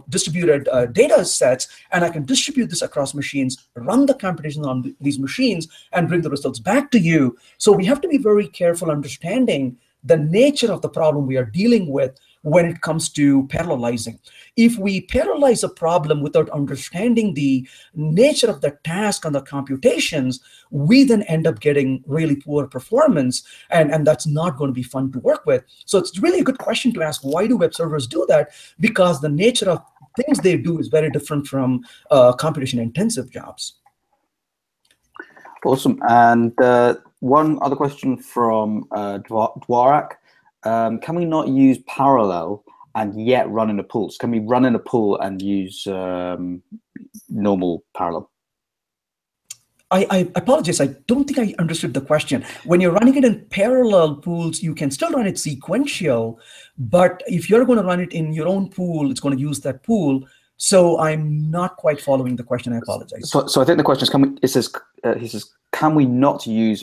distributed data sets, and I can distribute this across machines, run the computations on these machines, and bring the results back to you. So we have to be very careful understanding the nature of the problem we are dealing with when it comes to parallelizing. If we parallelize a problem without understanding the nature of the task and the computations, we then end up getting really poor performance, and that's not going to be fun to work with. So it's really a good question to ask, why do web servers do that? Because the nature of things they do is very different from computation-intensive jobs. Awesome. And one other question from Dwarak. Can we not use parallel and yet run in a pool? So can we run in a pool and use normal parallel? I apologize. I don't think I understood the question. When you're running it in parallel pools, you can still run it sequential, but if you're going to run it in your own pool, it's going to use that pool. So I'm not quite following the question. I apologize. So I think the question is, he says, can we not use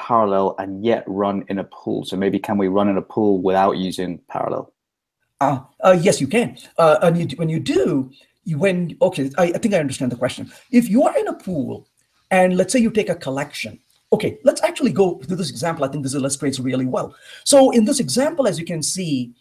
parallel and yet run in a pool? So maybe can we run in a pool without using parallel? Yes, you can. And you, I think I understand the question. If you are in a pool and let's say you take a collection, okay, let's actually go through this example. I think this illustrates really well. So in this example, as you can see,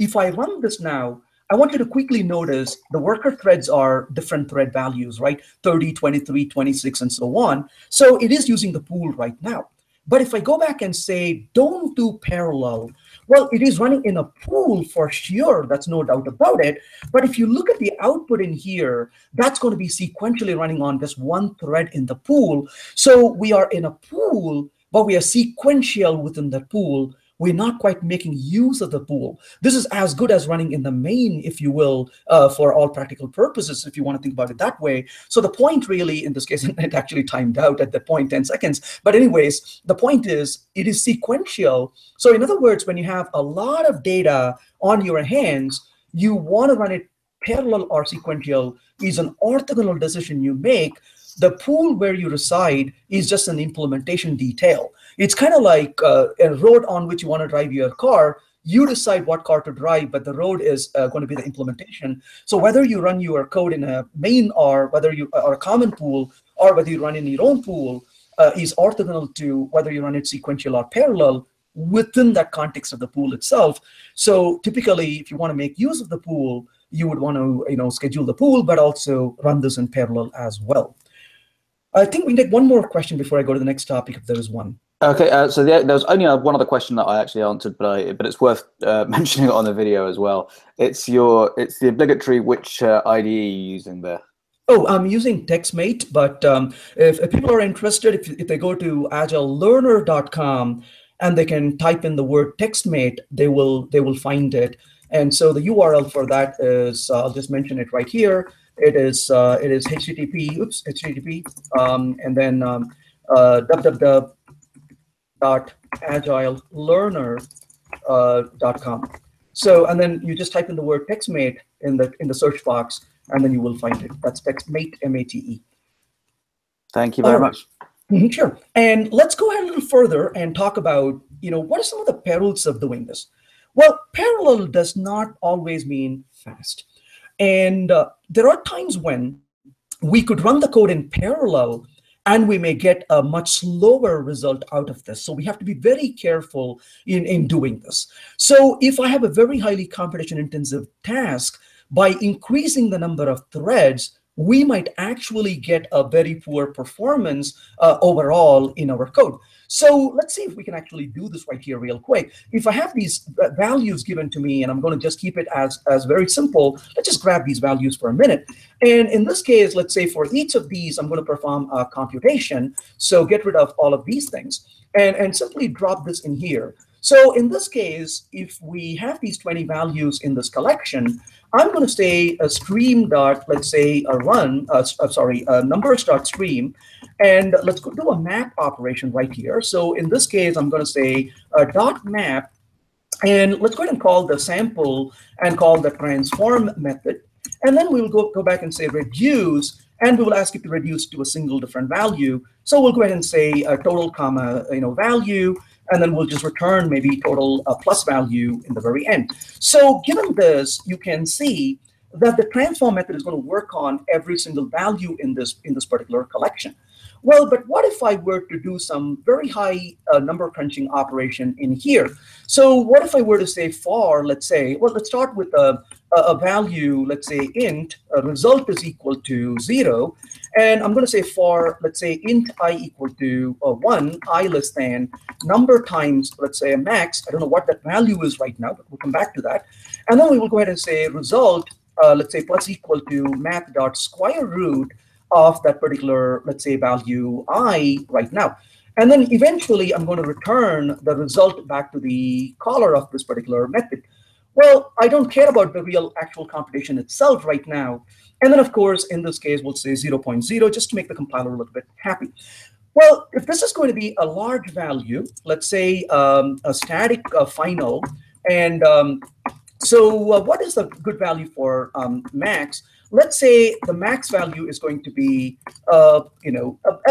if I run this now, I want you to quickly notice the worker threads are different thread values, right? 30, 23, 26, and so on. So it is using the pool right now. But if I go back and say, don't do parallel, well, it is running in a pool for sure. That's no doubt about it. But if you look at the output in here, that's going to be sequentially running on just one thread in the pool. So we are in a pool, but we are sequential within the pool. We're not quite making use of the pool. This is as good as running in the main, if you will, for all practical purposes, if you want to think about it that way. So the point really, in this case, it actually timed out at that point, 10 seconds. But anyways, the point is, it is sequential. So in other words, when you have a lot of data on your hands, you want to run it parallel or sequential is an orthogonal decision you make. The pool where you reside is just an implementation detail. It's kind of like a road on which you want to drive your car. You decide what car to drive, but the road is going to be the implementation. So whether you run your code in a main or whether you are a common pool or whether you run in your own pool is orthogonal to whether you run it sequential or parallel within that context of the pool itself. So typically, if you want to make use of the pool, you would want to schedule the pool, but also run this in parallel as well. I think we can take one more question before I go to the next topic, if there is one. Okay, so there was only one other question that I actually answered, but it's worth mentioning it on the video as well. It's the obligatory, which IDE you're using there? Oh, I'm using TextMate, but if people are interested, if they go to agilelearner.com and they can type in the word TextMate, they will find it. And so the URL for that is, I'll just mention it right here. It is http://www.agilelearner.com. So, and then you just type in the word TextMate in the search box, and then you will find it. That's TextMate, M-A-T-E. Thank you very much. Sure. And let's go ahead a little further and talk about, what are some of the perils of doing this? Well, parallel does not always mean fast. And there are times when we could run the code in parallel and we may get a much slower result out of this. So we have to be very careful in doing this. So if I have a very highly computation-intensive task, by increasing the number of threads, we might actually get a very poor performance overall in our code. So let's see if we can actually do this right here real quick. If I have these values given to me, and I'm going to just keep it as very simple, let's just grab these values for a minute. And in this case, let's say for each of these, I'm going to perform a computation. So get rid of all of these things and simply drop this in here. So in this case, if we have these 20 values in this collection, I'm going to say a stream dot, let's say a run, numbers.stream, and let's go do a map operation right here. So in this case, I'm going to say a dot map, and let's go ahead and call the sample and call the transform method. And then we'll go back and say reduce, and we will ask it to reduce to a single different value. So we'll go ahead and say total comma, value, and then we'll just return maybe total plus value in the very end. So given this, you can see that the transform method is going to work on every single value in this particular collection. Well, but what if I were to do some very high number crunching operation in here? So what if I were to say for, let's say, well, let's start with a value, let's say int, result is equal to 0. And I'm going to say for, let's say int I equal to 1, I less than number times, let's say a max. I don't know what that value is right now, but we'll come back to that. And then we will go ahead and say result, let's say plus equal to math dot square root of that particular, let's say, value I right now. And then eventually I'm going to return the result back to the caller of this particular method. Well, I don't care about the real actual computation itself right now. And then, of course, in this case, we'll say 0.0 just to make the compiler a little bit happy. Well, if this is going to be a large value, let's say a static final, and so what is the good value for max? Let's say the max value is going to be, a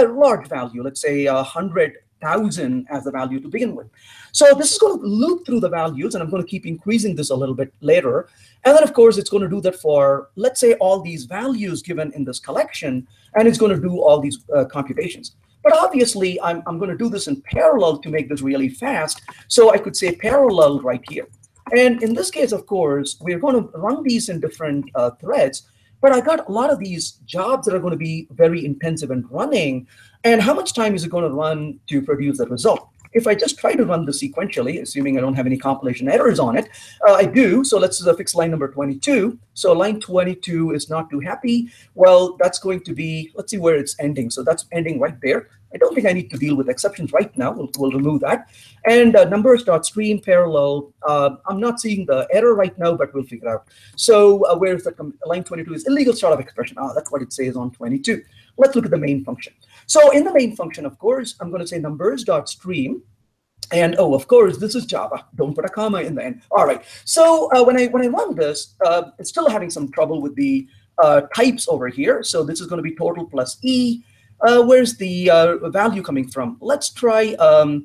large value. Let's say 100,000 as the value to begin with. So this is going to loop through the values, and I'm going to keep increasing this a little bit later. And then, of course, it's going to do that for, let's say, all these values given in this collection, and it's going to do all these computations. But obviously, I'm going to do this in parallel to make this really fast. So I could say parallel right here. And in this case, of course, we're going to run these in different threads. But I got a lot of these jobs that are going to be very intensive and running. And how much time is it going to run to produce that result? If I just try to run this sequentially, assuming I don't have any compilation errors on it, I do. So let's fix line number 22. So line 22 is not too happy. Well, that's going to be, let's see where it's ending. So that's ending right there. I don't think I need to deal with exceptions right now. We'll remove that. And numbers.stream parallel. I'm not seeing the error right now, but we'll figure it out. So where is that? Line 22 is illegal sort of expression. Ah, that's what it says on 22. Let's look at the main function. So in the main function, of course, I'm going to say numbers.stream. And oh, of course, this is Java. Don't put a comma in the end. All right. So when I run this, it's still having some trouble with the types over here. So this is going to be total plus E. Where's the value coming from? Let's try, how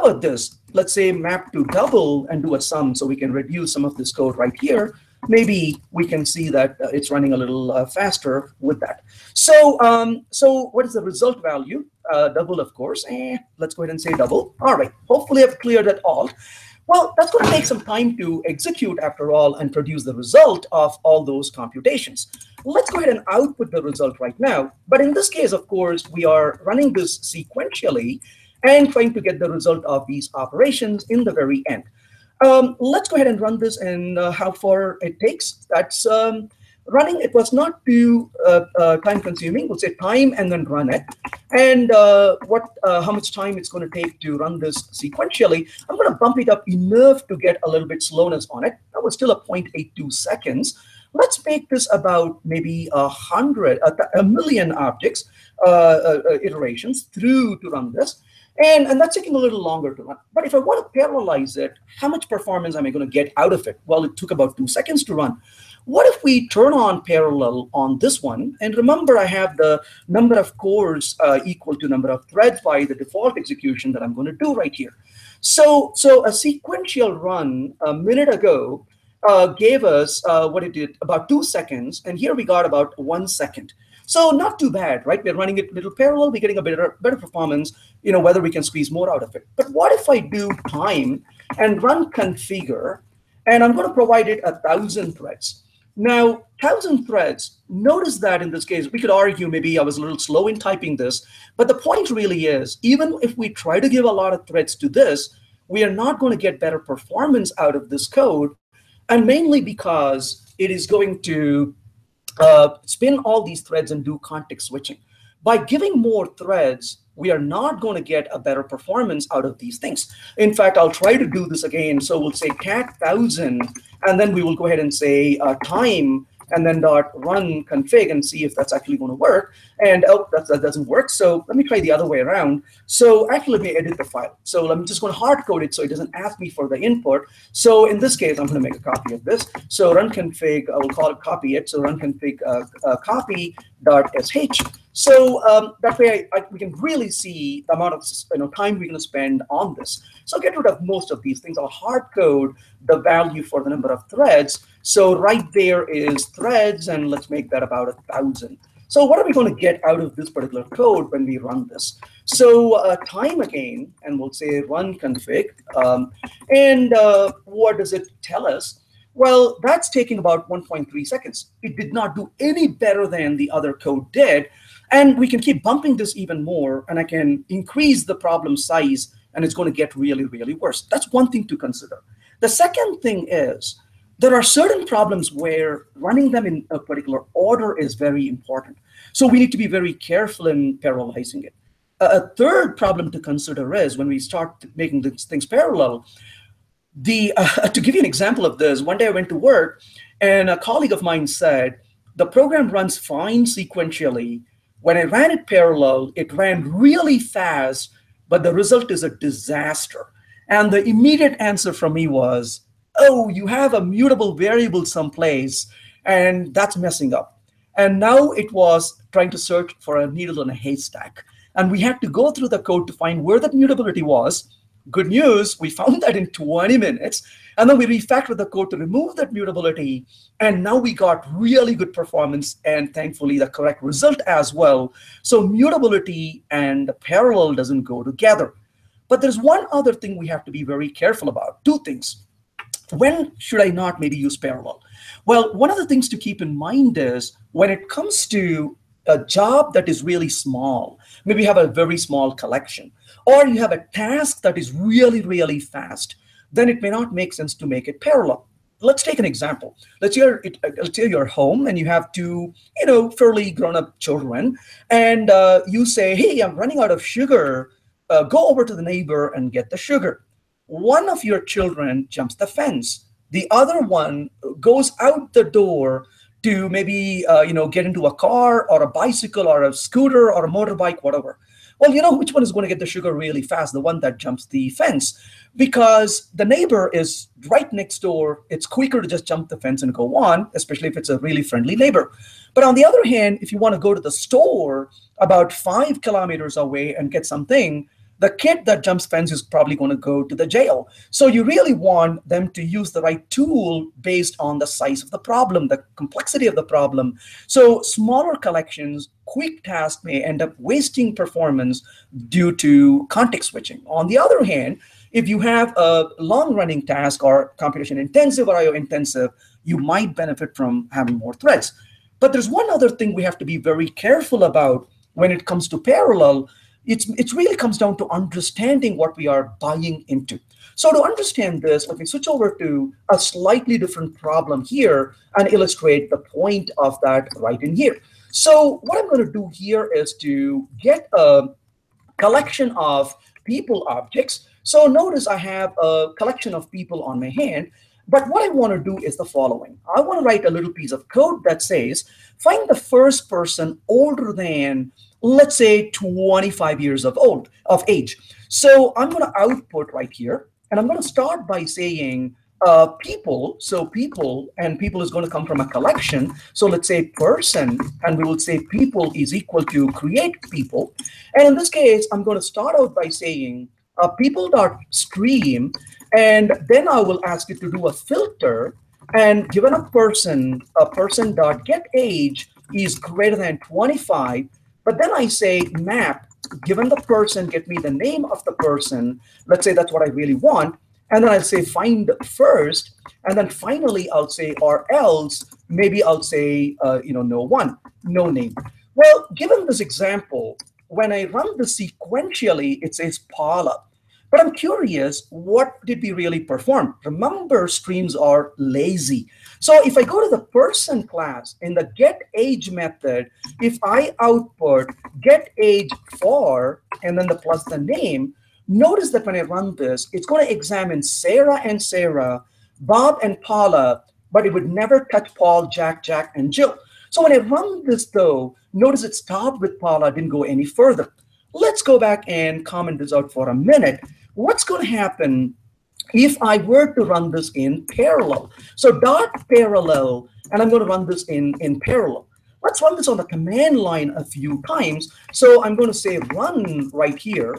about this? Let's say map to double and do a sum so we can reduce some of this code right here. Maybe we can see that it's running a little faster with that. So, so what is the result value? Double, of course. Let's go ahead and say double. All right. Hopefully I've cleared that all. Well, that's going to take some time to execute after all and produce the result of all those computations. Let's go ahead and output the result right now. But in this case, of course, we are running this sequentially and trying to get the result of these operations in the very end. Let's go ahead and run this and how far it takes. That's running. It was not too time consuming. We'll say time and then run it. And how much time it's going to take to run this sequentially. I'm going to bump it up enough to get a little bit slowness on it. That was still a 0.82 seconds. Let's make this about maybe 100, a million objects, iterations through to run this. And that's taking a little longer to run. But if I want to parallelize it, how much performance am I going to get out of it? Well, it took about 2 seconds to run. What if we turn on parallel on this one? And remember, I have the number of cores equal to number of threads by the default execution that I'm going to do right here. So a sequential run a minute ago gave us what it did, about 2 seconds. And here we got about 1 second. So not too bad, right? We're running it a little parallel. We're getting a better performance, whether we can squeeze more out of it. But what if I do time and run configure, and I'm going to provide it 1,000 threads. Now, 1,000 threads, notice that in this case, we could argue maybe I was a little slow in typing this. But the point really is, even if we try to give a lot of threads to this, we are not going to get better performance out of this code, and mainly because it is going to spin all these threads and do context switching. By giving more threads, we are not going to get a better performance out of these things. In fact, I'll try to do this again. So we'll say cat 1,000, and then we will go ahead and say time and then dot run config and see if that's actually going to work. And oh, that doesn't work. So let me try the other way around. So actually, let me edit the file. So I'm just going to hard code it so it doesn't ask me for the input. So in this case, I'm going to make a copy of this. So run config, I will call it copy it. So run config copy dot sh. So that way we can really see the amount of time we're going to spend on this. So get rid of most of these things. I'll hard code the value for the number of threads. So right there is threads, and let's make that about 1,000. So what are we going to get out of this particular code when we run this? So time again, and we'll say run config. And what does it tell us? Well, that's taking about 1.3 seconds. It did not do any better than the other code did. And we can keep bumping this even more, and I can increase the problem size, and it's going to get really, really worse. That's one thing to consider. The second thing is there are certain problems where running them in a particular order is very important. So we need to be very careful in parallelizing it. A third problem to consider is when we start making these things parallel, to give you an example of this, one day I went to work, and a colleague of mine said, the program runs fine sequentially. When I ran it parallel, it ran really fast, but the result is a disaster. And the immediate answer from me was, oh, you have a mutable variable someplace, and that's messing up. And now it was trying to search for a needle in a haystack. And we had to go through the code to find where that mutability was. Good news, we found that in 20 minutes. And then we refactored the code to remove that mutability. And now we got really good performance and thankfully the correct result as well. So mutability and parallel doesn't go together. But there's one other thing we have to be very careful about, two things. When should I not maybe use parallel? Well, one of the things to keep in mind is when it comes to a job that is really small, maybe you have a very small collection, or you have a task that is really, really fast, then it may not make sense to make it parallel. Let's take an example. Let's say you're home and you have two, fairly grown-up children, and you say, hey, I'm running out of sugar. Go over to the neighbor and get the sugar. One of your children jumps the fence. The other one goes out the door to maybe get into a car or a bicycle or a scooter or a motorbike, whatever. Well, you know which one is going to get the sugar really fast, the one that jumps the fence, because the neighbor is right next door. It's quicker to just jump the fence and go on, especially if it's a really friendly neighbor. But on the other hand, if you want to go to the store about 5 kilometers away and get something, the kid that jumps fence is probably going to go to the jail. So you really want them to use the right tool based on the size of the problem, the complexity of the problem. So smaller collections, quick tasks may end up wasting performance due to context switching. On the other hand, if you have a long-running task or computation-intensive or IO-intensive, you might benefit from having more threads. But there's one other thing we have to be very careful about when it comes to parallel. It really comes down to understanding what we are buying into. So to understand this, let me switch over to a slightly different problem here and illustrate the point of that right in here. So what I'm going to do here is to get a collection of people objects. So notice I have a collection of people on my hand. But what I want to do is the following. I want to write a little piece of code that says, find the first person older than, let's say, 25 years of age. So I'm going to output right here, and I'm going to start by saying people. So people, and people is going to come from a collection. So let's say person, and we will say people is equal to create people. And in this case, I'm going to start out by saying people.stream, and then I will ask it to do a filter, and given a person dot get age is greater than 25, but then I say map, given the person, get me the name of the person, let's say that's what I really want, and then I'll say find first, and then finally I'll say or else, maybe I'll say no one, no name. Well, given this example, when I run this sequentially, it says Paula. But I'm curious, what did we really perform? Remember, streams are lazy. So if I go to the person class in the getAge method, if I output getAge for and then the plus the name, notice that when I run this, it's going to examine Sarah and Sarah, Bob and Paula, but it would never touch Paul, Jack, and Jill. So when I run this though, notice it stopped with Paul. I didn't go any further. Let's go back and comment this out for a minute. What's going to happen if I were to run this in parallel? So dot parallel, and I'm going to run this in parallel. Let's run this on the command line a few times. So I'm going to say run right here.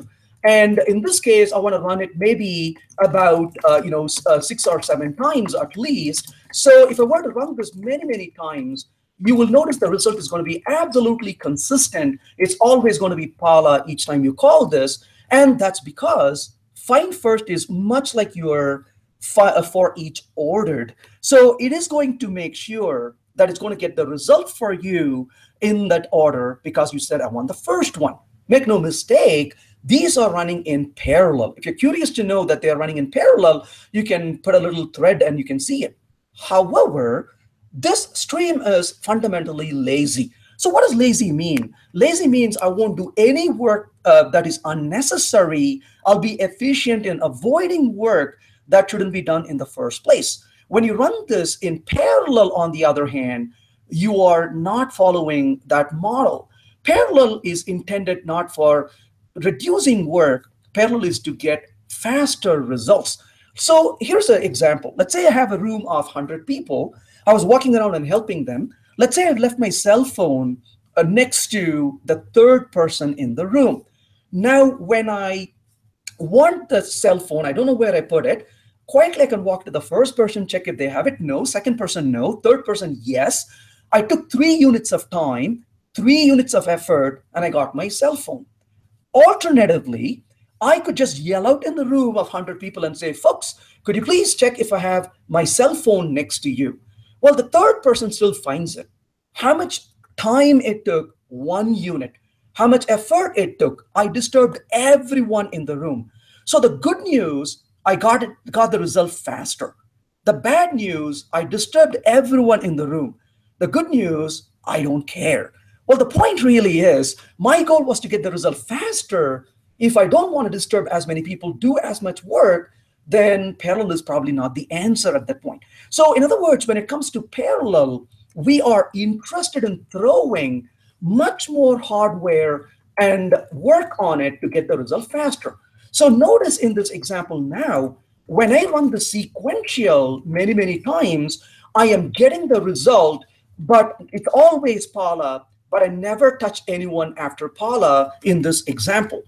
And in this case, I want to run it maybe about 6 or 7 times at least. So if I were to run this many, many times, you will notice the result is going to be absolutely consistent. It's always going to be Paula each time you call this. And that's because find first is much like your for each ordered. So it is going to make sure that it's going to get the result for you in that order because you said, I want the first one. Make no mistake, these are running in parallel. If you're curious to know that they are running in parallel, you can put a little thread and you can see it. However, this stream is fundamentally lazy. So what does lazy mean? Lazy means I won't do any work that is unnecessary. I'll be efficient in avoiding work that shouldn't be done in the first place. When you run this in parallel, on the other hand, you are not following that model. Parallel is intended not for reducing work. Parallel is to get faster results. So here's an example. Let's say I have a room of 100 people. I was walking around and helping them. Let's say I've left my cell phone next to the third person in the room. Now, when I want the cell phone, I don't know where I put it. Quietly, I can walk to the first person, check if they have it. No. Second person, no. Third person, yes. I took 3 units of time, 3 units of effort, and I got my cell phone. Alternatively, I could just yell out in the room of 100 people and say, folks, could you please check if I have my cell phone next to you? Well, the third person still finds it. How much time it took? 1 unit. How much effort it took? I disturbed everyone in the room. So the good news, I got the result faster. The bad news, I disturbed everyone in the room. The good news, I don't care. Well, the point really is, my goal was to get the result faster. If I don't want to disturb as many people, do as much work, then parallel is probably not the answer at that point. So in other words, when it comes to parallel, we are interested in throwing much more hardware and work on it to get the result faster. So notice in this example now, when I run the sequential many, many times, I am getting the result, but it's always Paula, but I never touch anyone after Paula in this example.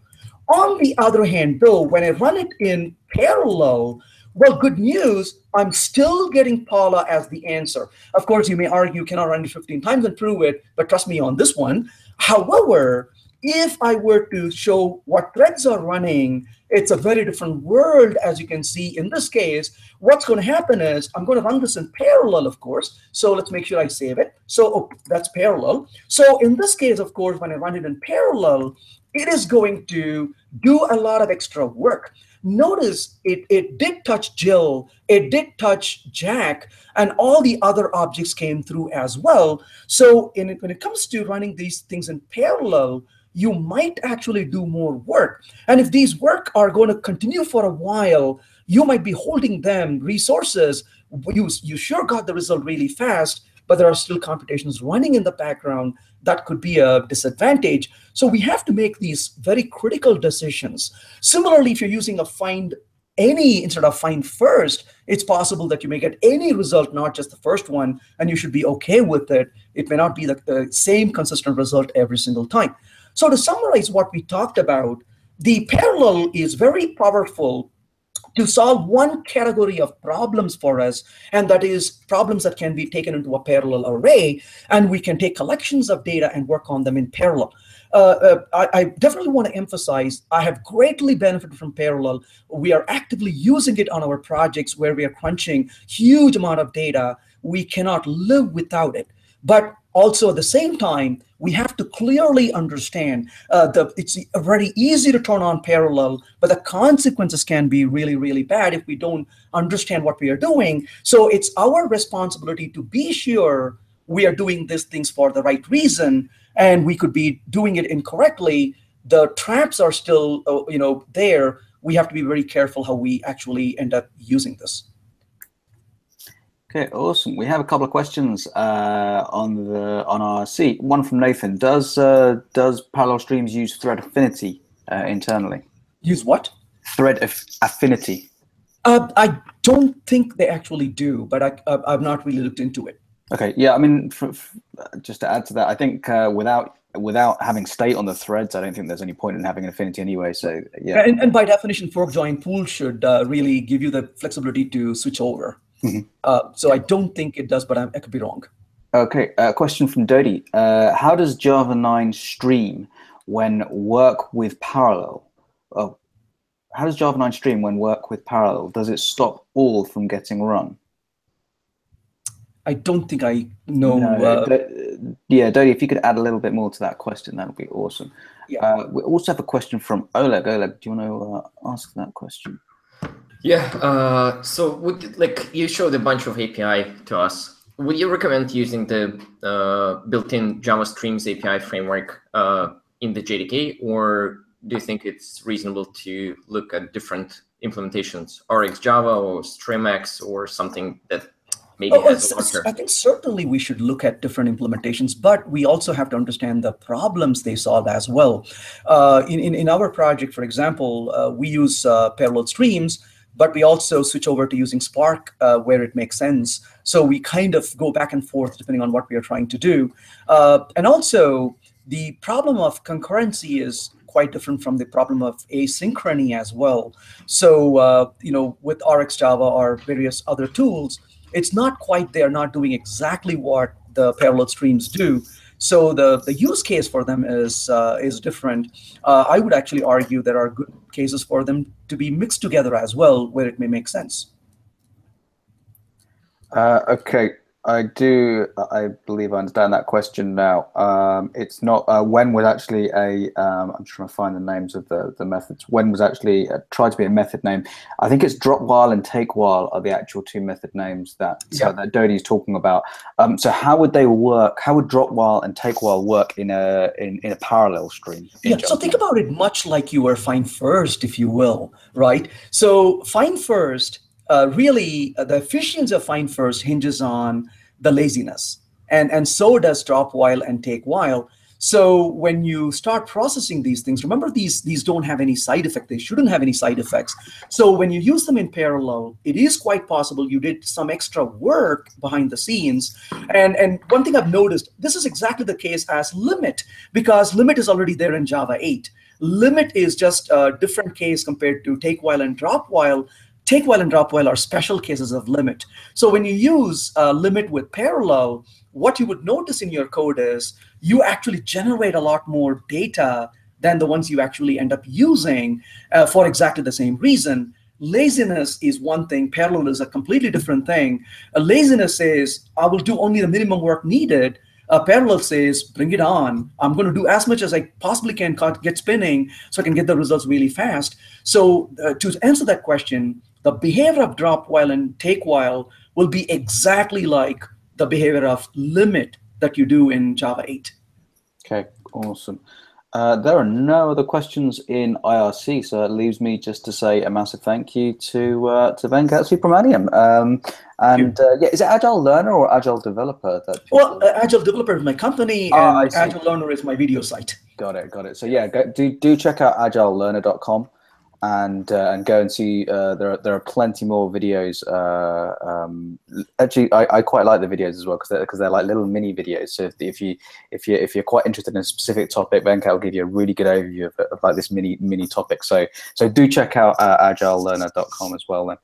On the other hand, though, when I run it in parallel, well, good news, I'm still getting Paula as the answer. Of course, you may argue you cannot run it 15 times and prove it, but trust me on this one. However, if I were to show what threads are running, it's a very different world, as you can see in this case. What's going to happen is I'm going to run this in parallel, of course. So let's make sure I save it. So that's parallel. So in this case, of course, when I run it in parallel, it is going to do a lot of extra work. Notice it did touch Jill, it did touch Jack, and all the other objects came through as well. So when it comes to running these things in parallel, you might actually do more work. And if these work are going to continue for a while, you might be holding them resources. You sure got the result really fast, but there are still computations running in the background. That could be a disadvantage. So we have to make these very critical decisions. Similarly, if you're using a find any instead of find first, it's possible that you may get any result, not just the first one, and you should be okay with it. It may not be the same consistent result every single time. So to summarize what we talked about, the parallel is very powerful to solve one category of problems for us, and that is problems that can be taken into a parallel array, and we can take collections of data and work on them in parallel. I definitely want to emphasize, I have greatly benefited from parallel. We are actively using it on our projects where we are crunching huge amount of data. We cannot live without it. But also at the same time, we have to clearly understand it's very easy to turn on parallel, but the consequences can be really, really bad if we don't understand what we are doing. So it's our responsibility to be sure we are doing these things for the right reason, and we could be doing it incorrectly. The traps are still there. We have to be very careful how we actually end up using this. Okay, awesome. We have a couple of questions on our seat. One from Nathan. Does Parallel Streams use thread affinity internally? Use what? Thread affinity. I don't think they actually do, but I've not really looked into it. Okay, yeah, I mean, just to add to that, I think without having state on the threads, I don't think there's any point in having an affinity anyway, so yeah. And by definition, fork, join, pool should really give you the flexibility to switch over. Mm-hmm. So I don't think it does, but I could be wrong. Okay, a question from Dodie. How does Java 9 stream when work with parallel? Oh, how does Java 9 stream when work with parallel? Does it stop all from getting run? I don't think I know. No, yeah, Dodie, if you could add a little bit more to that question, that would be awesome. Yeah. We also have a question from Oleg. Oleg, do you want to ask that question? Yeah. So, like, you showed a bunch of API to us. Would you recommend using the built-in Java Streams API framework in the JDK, or do you think it's reasonable to look at different implementations, RxJava or StreamX, or something that? I think certainly we should look at different implementations, but we also have to understand the problems they solve as well. In our project, for example, we use parallel streams, but we also switch over to using Spark where it makes sense. So we kind of go back and forth depending on what we are trying to do. And also, the problem of concurrency is quite different from the problem of asynchrony as well. So you know, with RxJava or various other tools, it's not quite, they are not doing exactly what the parallel streams do. So the use case for them is different. I would actually argue there are good cases for them to be mixed together as well, where it may make sense. Okay, I believe I understand that question now. It's not, when was actually a, I'm trying to find the names of the methods. When was actually, tried to be a method name. I think it's drop while and take while are the actual two method names that, yeah, that Dodie's talking about. So how would they work? How would drop while and take while work in a parallel stream? Yeah, so think about it much like you were find first, if you will, right? So find first, really, the efficiency of find first hinges on the laziness, and so does drop while and take while. So when you start processing these things, remember these don't have any side effect. They shouldn't have any side effects. So when you use them in parallel, it is quite possible you did some extra work behind the scenes. And one thing I've noticed, this is exactly the case as limit, because limit is already there in Java 8. Limit is just a different case compared to take while and drop while. Take while and drop while are special cases of limit. So when you use limit with parallel, what you would notice in your code is you actually generate a lot more data than the ones you actually end up using for exactly the same reason. Laziness is one thing. Parallel is a completely different thing. Laziness says, I will do only the minimum work needed. Parallel says, bring it on. I'm going to do as much as I possibly can, get spinning so I can get the results really fast. So to answer that question, the behavior of drop while and take while will be exactly like the behavior of limit that you do in Java 8. Okay, awesome. There are no other questions in IRC, so it leaves me just to say a massive thank you to Venkat Subramanian. And yeah, is it Agile Learner or Agile Developer? That well, Agile Developer is my company, and Agile Learner is my video site. Got it, got it. So yeah, do check out AgileLearner.com. And go and see. There are plenty more videos. Actually, I quite like the videos as well because they're like little mini videos. So if you're quite interested in a specific topic, Venkat will give you a really good overview of like this mini topic. So do check out agilelearner.com as well. Then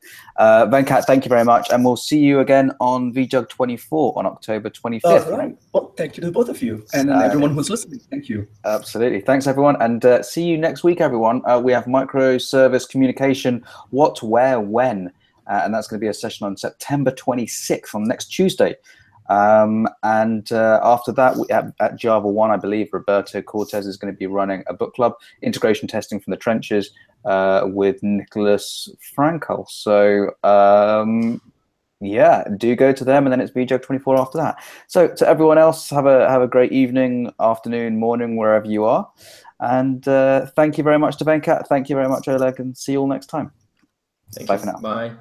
Venkat, thank you very much, and we'll see you again on VJug24 on October 25th. All right. Well, thank you to both of you and everyone who's listening. Thank you. Absolutely. Thanks everyone, and see you next week, everyone. We have microservice communication, what, where, when, and that's going to be a session on September 26th on next Tuesday. After that, at Java 1, I believe, Roberto Cortez is going to be running a book club, Integration Testing from the Trenches, with Nicholas Frankel. So, yeah, do go to them, and then it's VJug24 after that. So to everyone else, have a great evening, afternoon, morning, wherever you are. And thank you very much to Venkat. Thank you very much, Oleg, and see you all next time. Bye for now. Bye.